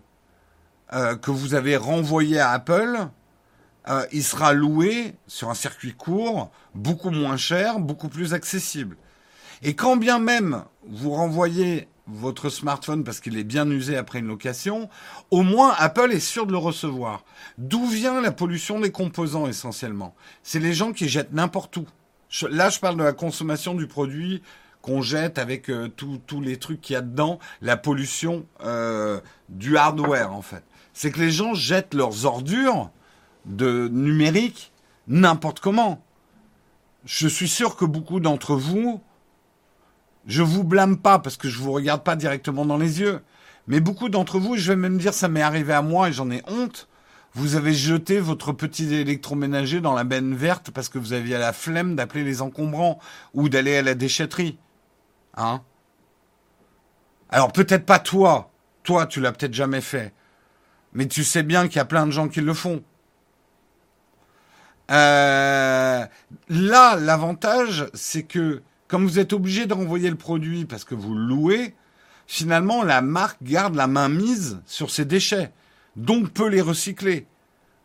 Euh, que vous avez renvoyé à Apple, euh, il sera loué sur un circuit court, beaucoup moins cher, beaucoup plus accessible. Et quand bien même vous renvoyez votre smartphone parce qu'il est bien usé après une location, au moins Apple est sûr de le recevoir. D'où vient la pollution des composants essentiellement ? C'est les gens qui jettent n'importe où. Je, là, je parle de la consommation du produit qu'on jette avec euh, tous les trucs qu'il y a dedans, la pollution euh, du hardware en fait. C'est que les gens jettent leurs ordures de numérique n'importe comment. Je suis sûr que beaucoup d'entre vous, je vous blâme pas parce que je vous regarde pas directement dans les yeux, mais beaucoup d'entre vous, je vais même dire ça m'est arrivé à moi et j'en ai honte, vous avez jeté votre petit électroménager dans la benne verte parce que vous aviez la flemme d'appeler les encombrants ou d'aller à la déchetterie. Hein ? Alors peut-être pas toi, toi tu l'as peut-être jamais fait. Mais tu sais bien qu'il y a plein de gens qui le font. Euh, là, l'avantage, c'est que comme vous êtes obligé de renvoyer le produit parce que vous le louez, finalement, la marque garde la main mise sur ses déchets. Donc, peut les recycler.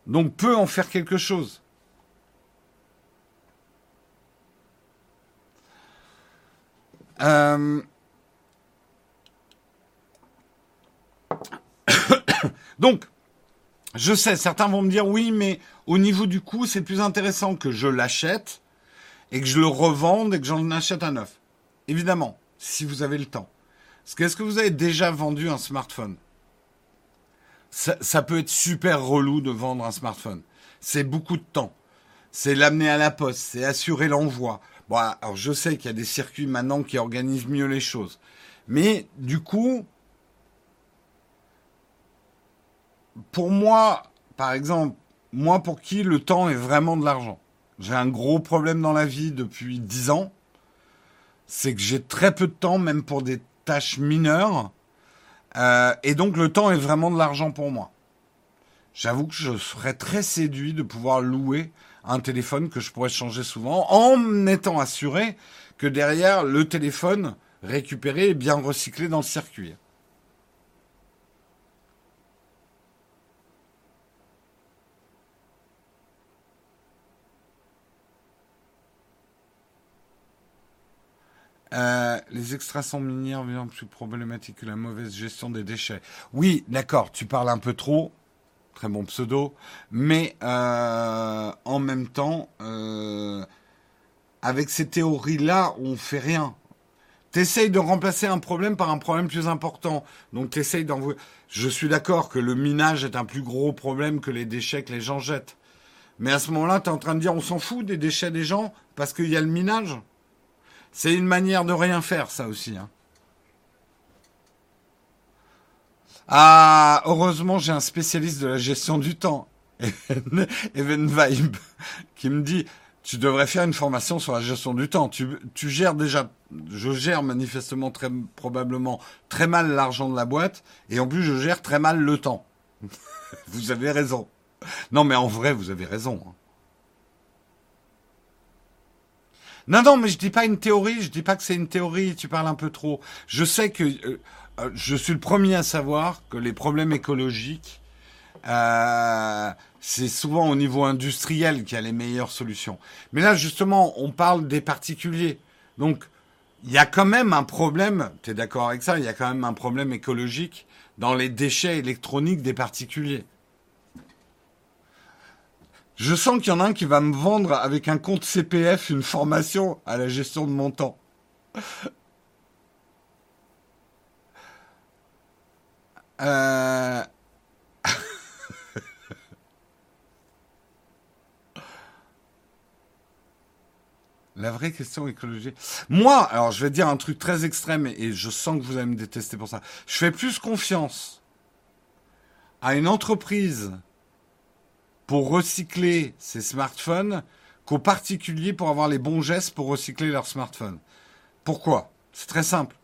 Donc, peut en faire quelque chose. Euh... Donc, Je sais, certains vont me dire oui, mais au niveau du coût, c'est plus intéressant que je l'achète et que je le revende et que j'en achète un neuf. Évidemment, si vous avez le temps. Parce que est-ce que vous avez déjà vendu un smartphone ? ça, ça peut être super relou de vendre un smartphone. C'est beaucoup de temps. C'est l'amener à la poste, c'est assurer l'envoi. Bon, alors je sais qu'il y a des circuits maintenant qui organisent mieux les choses. Mais du coup... Pour moi, par exemple, moi pour qui le temps est vraiment de l'argent. J'ai un gros problème dans la vie depuis dix ans. C'est que j'ai très peu de temps, même pour des tâches mineures. Euh, et donc le temps est vraiment de l'argent pour moi. J'avoue que je serais très séduit de pouvoir louer un téléphone que je pourrais changer souvent, en étant assuré que derrière, le téléphone récupéré est bien recyclé dans le circuit. Euh, les extractions minières bien plus problématiques que la mauvaise gestion des déchets. Oui, d'accord, tu parles un peu trop, très bon pseudo, mais euh, en même temps, euh, avec ces théories-là, on fait rien. T'essayes de remplacer un problème par un problème plus important. Donc t'essayes d'envoyer... Je suis d'accord que le minage est un plus gros problème que les déchets que les gens jettent. Mais à ce moment-là, t'es en train de dire on s'en fout des déchets des gens parce qu'il y a le minage. C'est une manière de rien faire, ça aussi. Hein. Ah, heureusement, j'ai un spécialiste de la gestion du temps, Even Vibe, qui me dit, tu devrais faire une formation sur la gestion du temps. Tu, tu gères déjà, je gère manifestement très probablement très mal l'argent de la boîte, et en plus, je gère très mal le temps. Vous avez raison. Non, mais en vrai, vous avez raison. Hein. Non, non, mais je dis pas une théorie, je dis pas que c'est une théorie, tu parles un peu trop. Je sais que euh, je suis le premier à savoir que les problèmes écologiques, euh, c'est souvent au niveau industriel qu'il y a les meilleures solutions. Mais là, justement, on parle des particuliers. Donc, il y a quand même un problème, tu es d'accord avec ça, il y a quand même un problème écologique dans les déchets électroniques des particuliers. Je sens qu'il y en a un qui va me vendre avec un compte C P F une formation à la gestion de mon temps. Euh... La vraie question écologique. Moi, alors je vais dire un truc très extrême et je sens que vous allez me détester pour ça. Je fais plus confiance à une entreprise pour recycler ses smartphones qu'aux particuliers pour avoir les bons gestes pour recycler leurs smartphones. Pourquoi ? C'est très simple.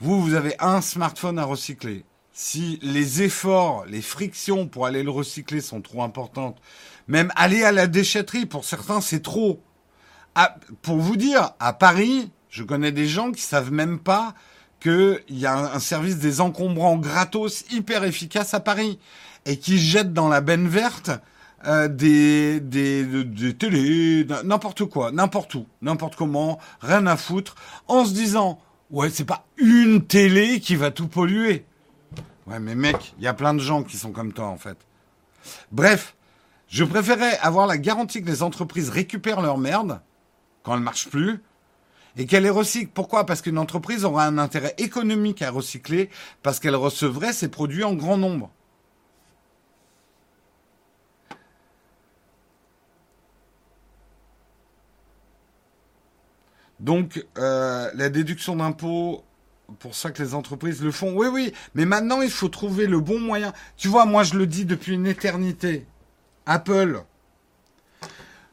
Vous, vous avez un smartphone à recycler. Si les efforts, les frictions pour aller le recycler sont trop importantes, même aller à la déchetterie, pour certains, c'est trop. À, pour vous dire, à Paris, je connais des gens qui savent même pas qu'il y a un, un service des encombrants gratos hyper efficace à Paris et qui jettent dans la benne verte Euh, des, des, des, des télés, n'importe quoi, n'importe où, n'importe comment, rien à foutre, en se disant, ouais, c'est pas une télé qui va tout polluer. Ouais, mais mec, il y a plein de gens qui sont comme toi, en fait. Bref, je préférais avoir la garantie que les entreprises récupèrent leur merde, quand elle marche plus, et qu'elle les recycle. Pourquoi ? Parce qu'une entreprise aura un intérêt économique à recycler, parce qu'elle recevrait ses produits en grand nombre. Donc, euh, la déduction d'impôt, pour ça que les entreprises le font. Oui, oui, mais maintenant, il faut trouver le bon moyen. Tu vois, moi, je le dis depuis une éternité. Apple.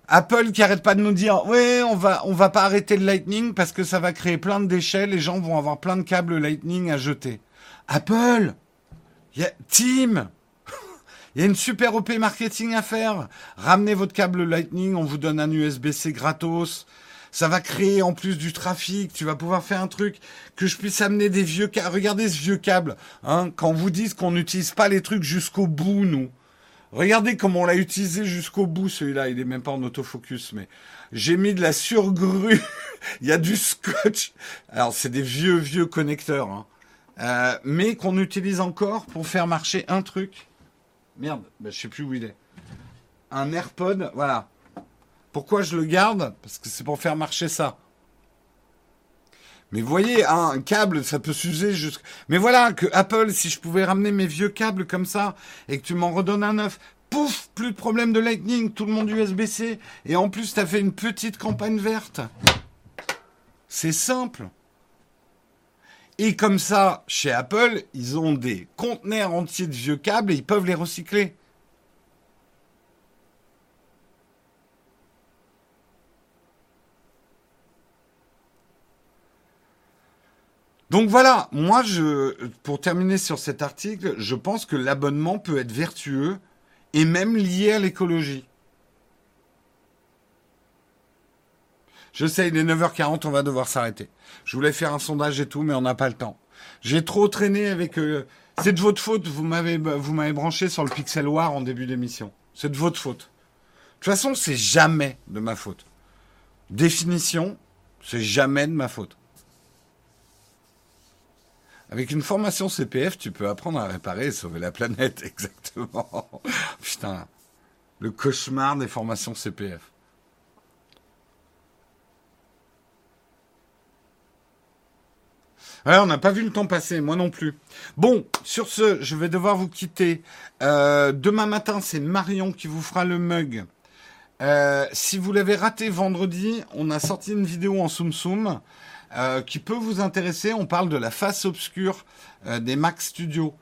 Apple qui arrête pas de nous dire, ouais, on va, on va pas arrêter le Lightning parce que ça va créer plein de déchets. Les gens vont avoir plein de câbles Lightning à jeter. Apple. Y a, Tim. Il y a une super O P marketing à faire. Ramenez votre câble Lightning. On vous donne un U S B C gratos. Ça va créer en plus du trafic, tu vas pouvoir faire un truc, que je puisse amener des vieux câbles. Regardez ce vieux câble, hein, quand vous dites qu'on n'utilise pas les trucs jusqu'au bout, nous. Regardez comment on l'a utilisé jusqu'au bout, celui-là, il est même pas en autofocus, mais j'ai mis de la surgrue, il y a du scotch. Alors, c'est des vieux, vieux connecteurs, hein. Euh, mais qu'on utilise encore pour faire marcher un truc. Merde, ben, je sais plus où il est. Un AirPod, voilà. Pourquoi je le garde? Parce que c'est pour faire marcher ça. Mais vous voyez, hein, un câble, ça peut s'user jusqu'à... Mais voilà, que Apple, si je pouvais ramener mes vieux câbles comme ça, et que tu m'en redonnes un neuf, pouf, plus de problème de Lightning, tout le monde U S B C, et en plus, t'as fait une petite campagne verte. C'est simple. Et comme ça, chez Apple, ils ont des conteneurs entiers de vieux câbles, et ils peuvent les recycler. Donc voilà, moi, je, pour terminer sur cet article, je pense que l'abonnement peut être vertueux et même lié à l'écologie. Je sais, il est neuf heures quarante, on va devoir s'arrêter. Je voulais faire un sondage et tout, mais on n'a pas le temps. J'ai trop traîné avec... Euh, c'est de votre faute, vous m'avez vous m'avez branché sur le Pixel War en début d'émission. C'est de votre faute. De toute façon, c'est jamais de ma faute. Définition, c'est jamais de ma faute. Avec une formation C P F, tu peux apprendre à réparer et sauver la planète, exactement. Putain, le cauchemar des formations C P F. Ouais, on n'a pas vu le temps passer, moi non plus. Bon, sur ce, je vais devoir vous quitter. Euh, demain matin, c'est Marion qui vous fera le mug. Euh, si vous l'avez raté vendredi, on a sorti une vidéo en Soum Soum. Euh, qui peut vous intéresser, on parle de la face obscure euh, des Mac Studio.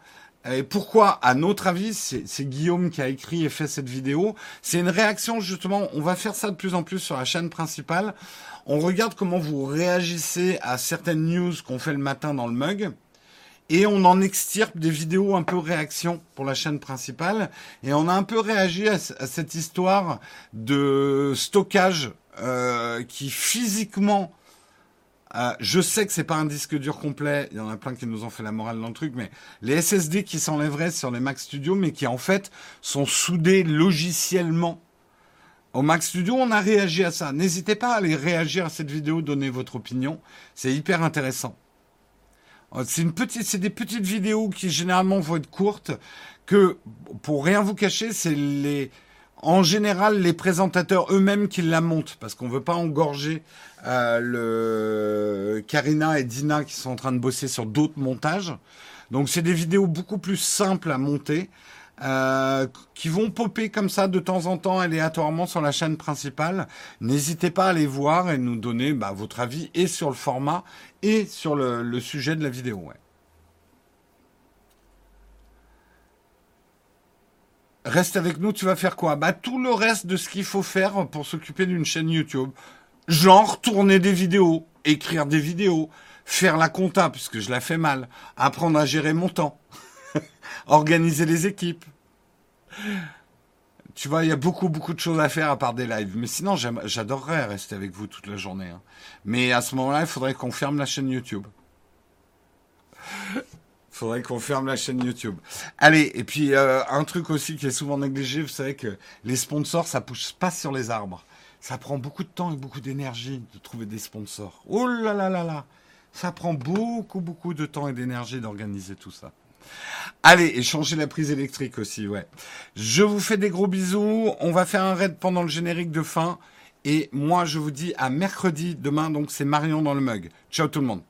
Et pourquoi, à notre avis, c'est, c'est Guillaume qui a écrit et fait cette vidéo, c'est une réaction justement, on va faire ça de plus en plus sur la chaîne principale, on regarde comment vous réagissez à certaines news qu'on fait le matin dans le mug, et on en extirpe des vidéos un peu réaction pour la chaîne principale, et on a un peu réagi à, à cette histoire de stockage euh, qui physiquement... Euh, je sais que c'est pas un disque dur complet, il y en a plein qui nous ont fait la morale dans le truc, mais les S S D qui s'enlèveraient sur les Mac Studio, mais qui en fait sont soudés logiciellement au Mac Studio, on a réagi à ça. N'hésitez pas à aller réagir à cette vidéo, donner votre opinion, c'est hyper intéressant. C'est une petite, c'est des petites vidéos qui généralement vont être courtes, que pour rien vous cacher, c'est les en général, les présentateurs eux-mêmes qui la montent, parce qu'on veut pas engorger euh, le Karina et Dina qui sont en train de bosser sur d'autres montages. Donc, c'est des vidéos beaucoup plus simples à monter, euh, qui vont popper comme ça de temps en temps aléatoirement sur la chaîne principale. N'hésitez pas à les voir et nous donner bah, votre avis et sur le format et sur le, le sujet de la vidéo. Ouais. Reste avec nous, tu vas faire quoi? Bah, tout le reste de ce qu'il faut faire pour s'occuper d'une chaîne YouTube. Genre, tourner des vidéos, écrire des vidéos, faire la compta, puisque je la fais mal, apprendre à gérer mon temps, organiser les équipes. Tu vois, il y a beaucoup, beaucoup de choses à faire à part des lives. Mais sinon, j'aime, j'adorerais rester avec vous toute la journée. Hein. Mais à ce moment-là, il faudrait qu'on ferme la chaîne YouTube. Faudrait qu'on ferme la chaîne YouTube. Allez, et puis euh, un truc aussi qui est souvent négligé, vous savez que les sponsors, ça pousse pas sur les arbres. Ça prend beaucoup de temps et beaucoup d'énergie de trouver des sponsors. Oh là là là là, ça prend beaucoup beaucoup de temps et d'énergie d'organiser tout ça. Allez, et changer la prise électrique aussi, ouais. Je vous fais des gros bisous. On va faire un raid pendant le générique de fin. Et moi, je vous dis à mercredi demain. Donc c'est Marion dans le mug. Ciao tout le monde.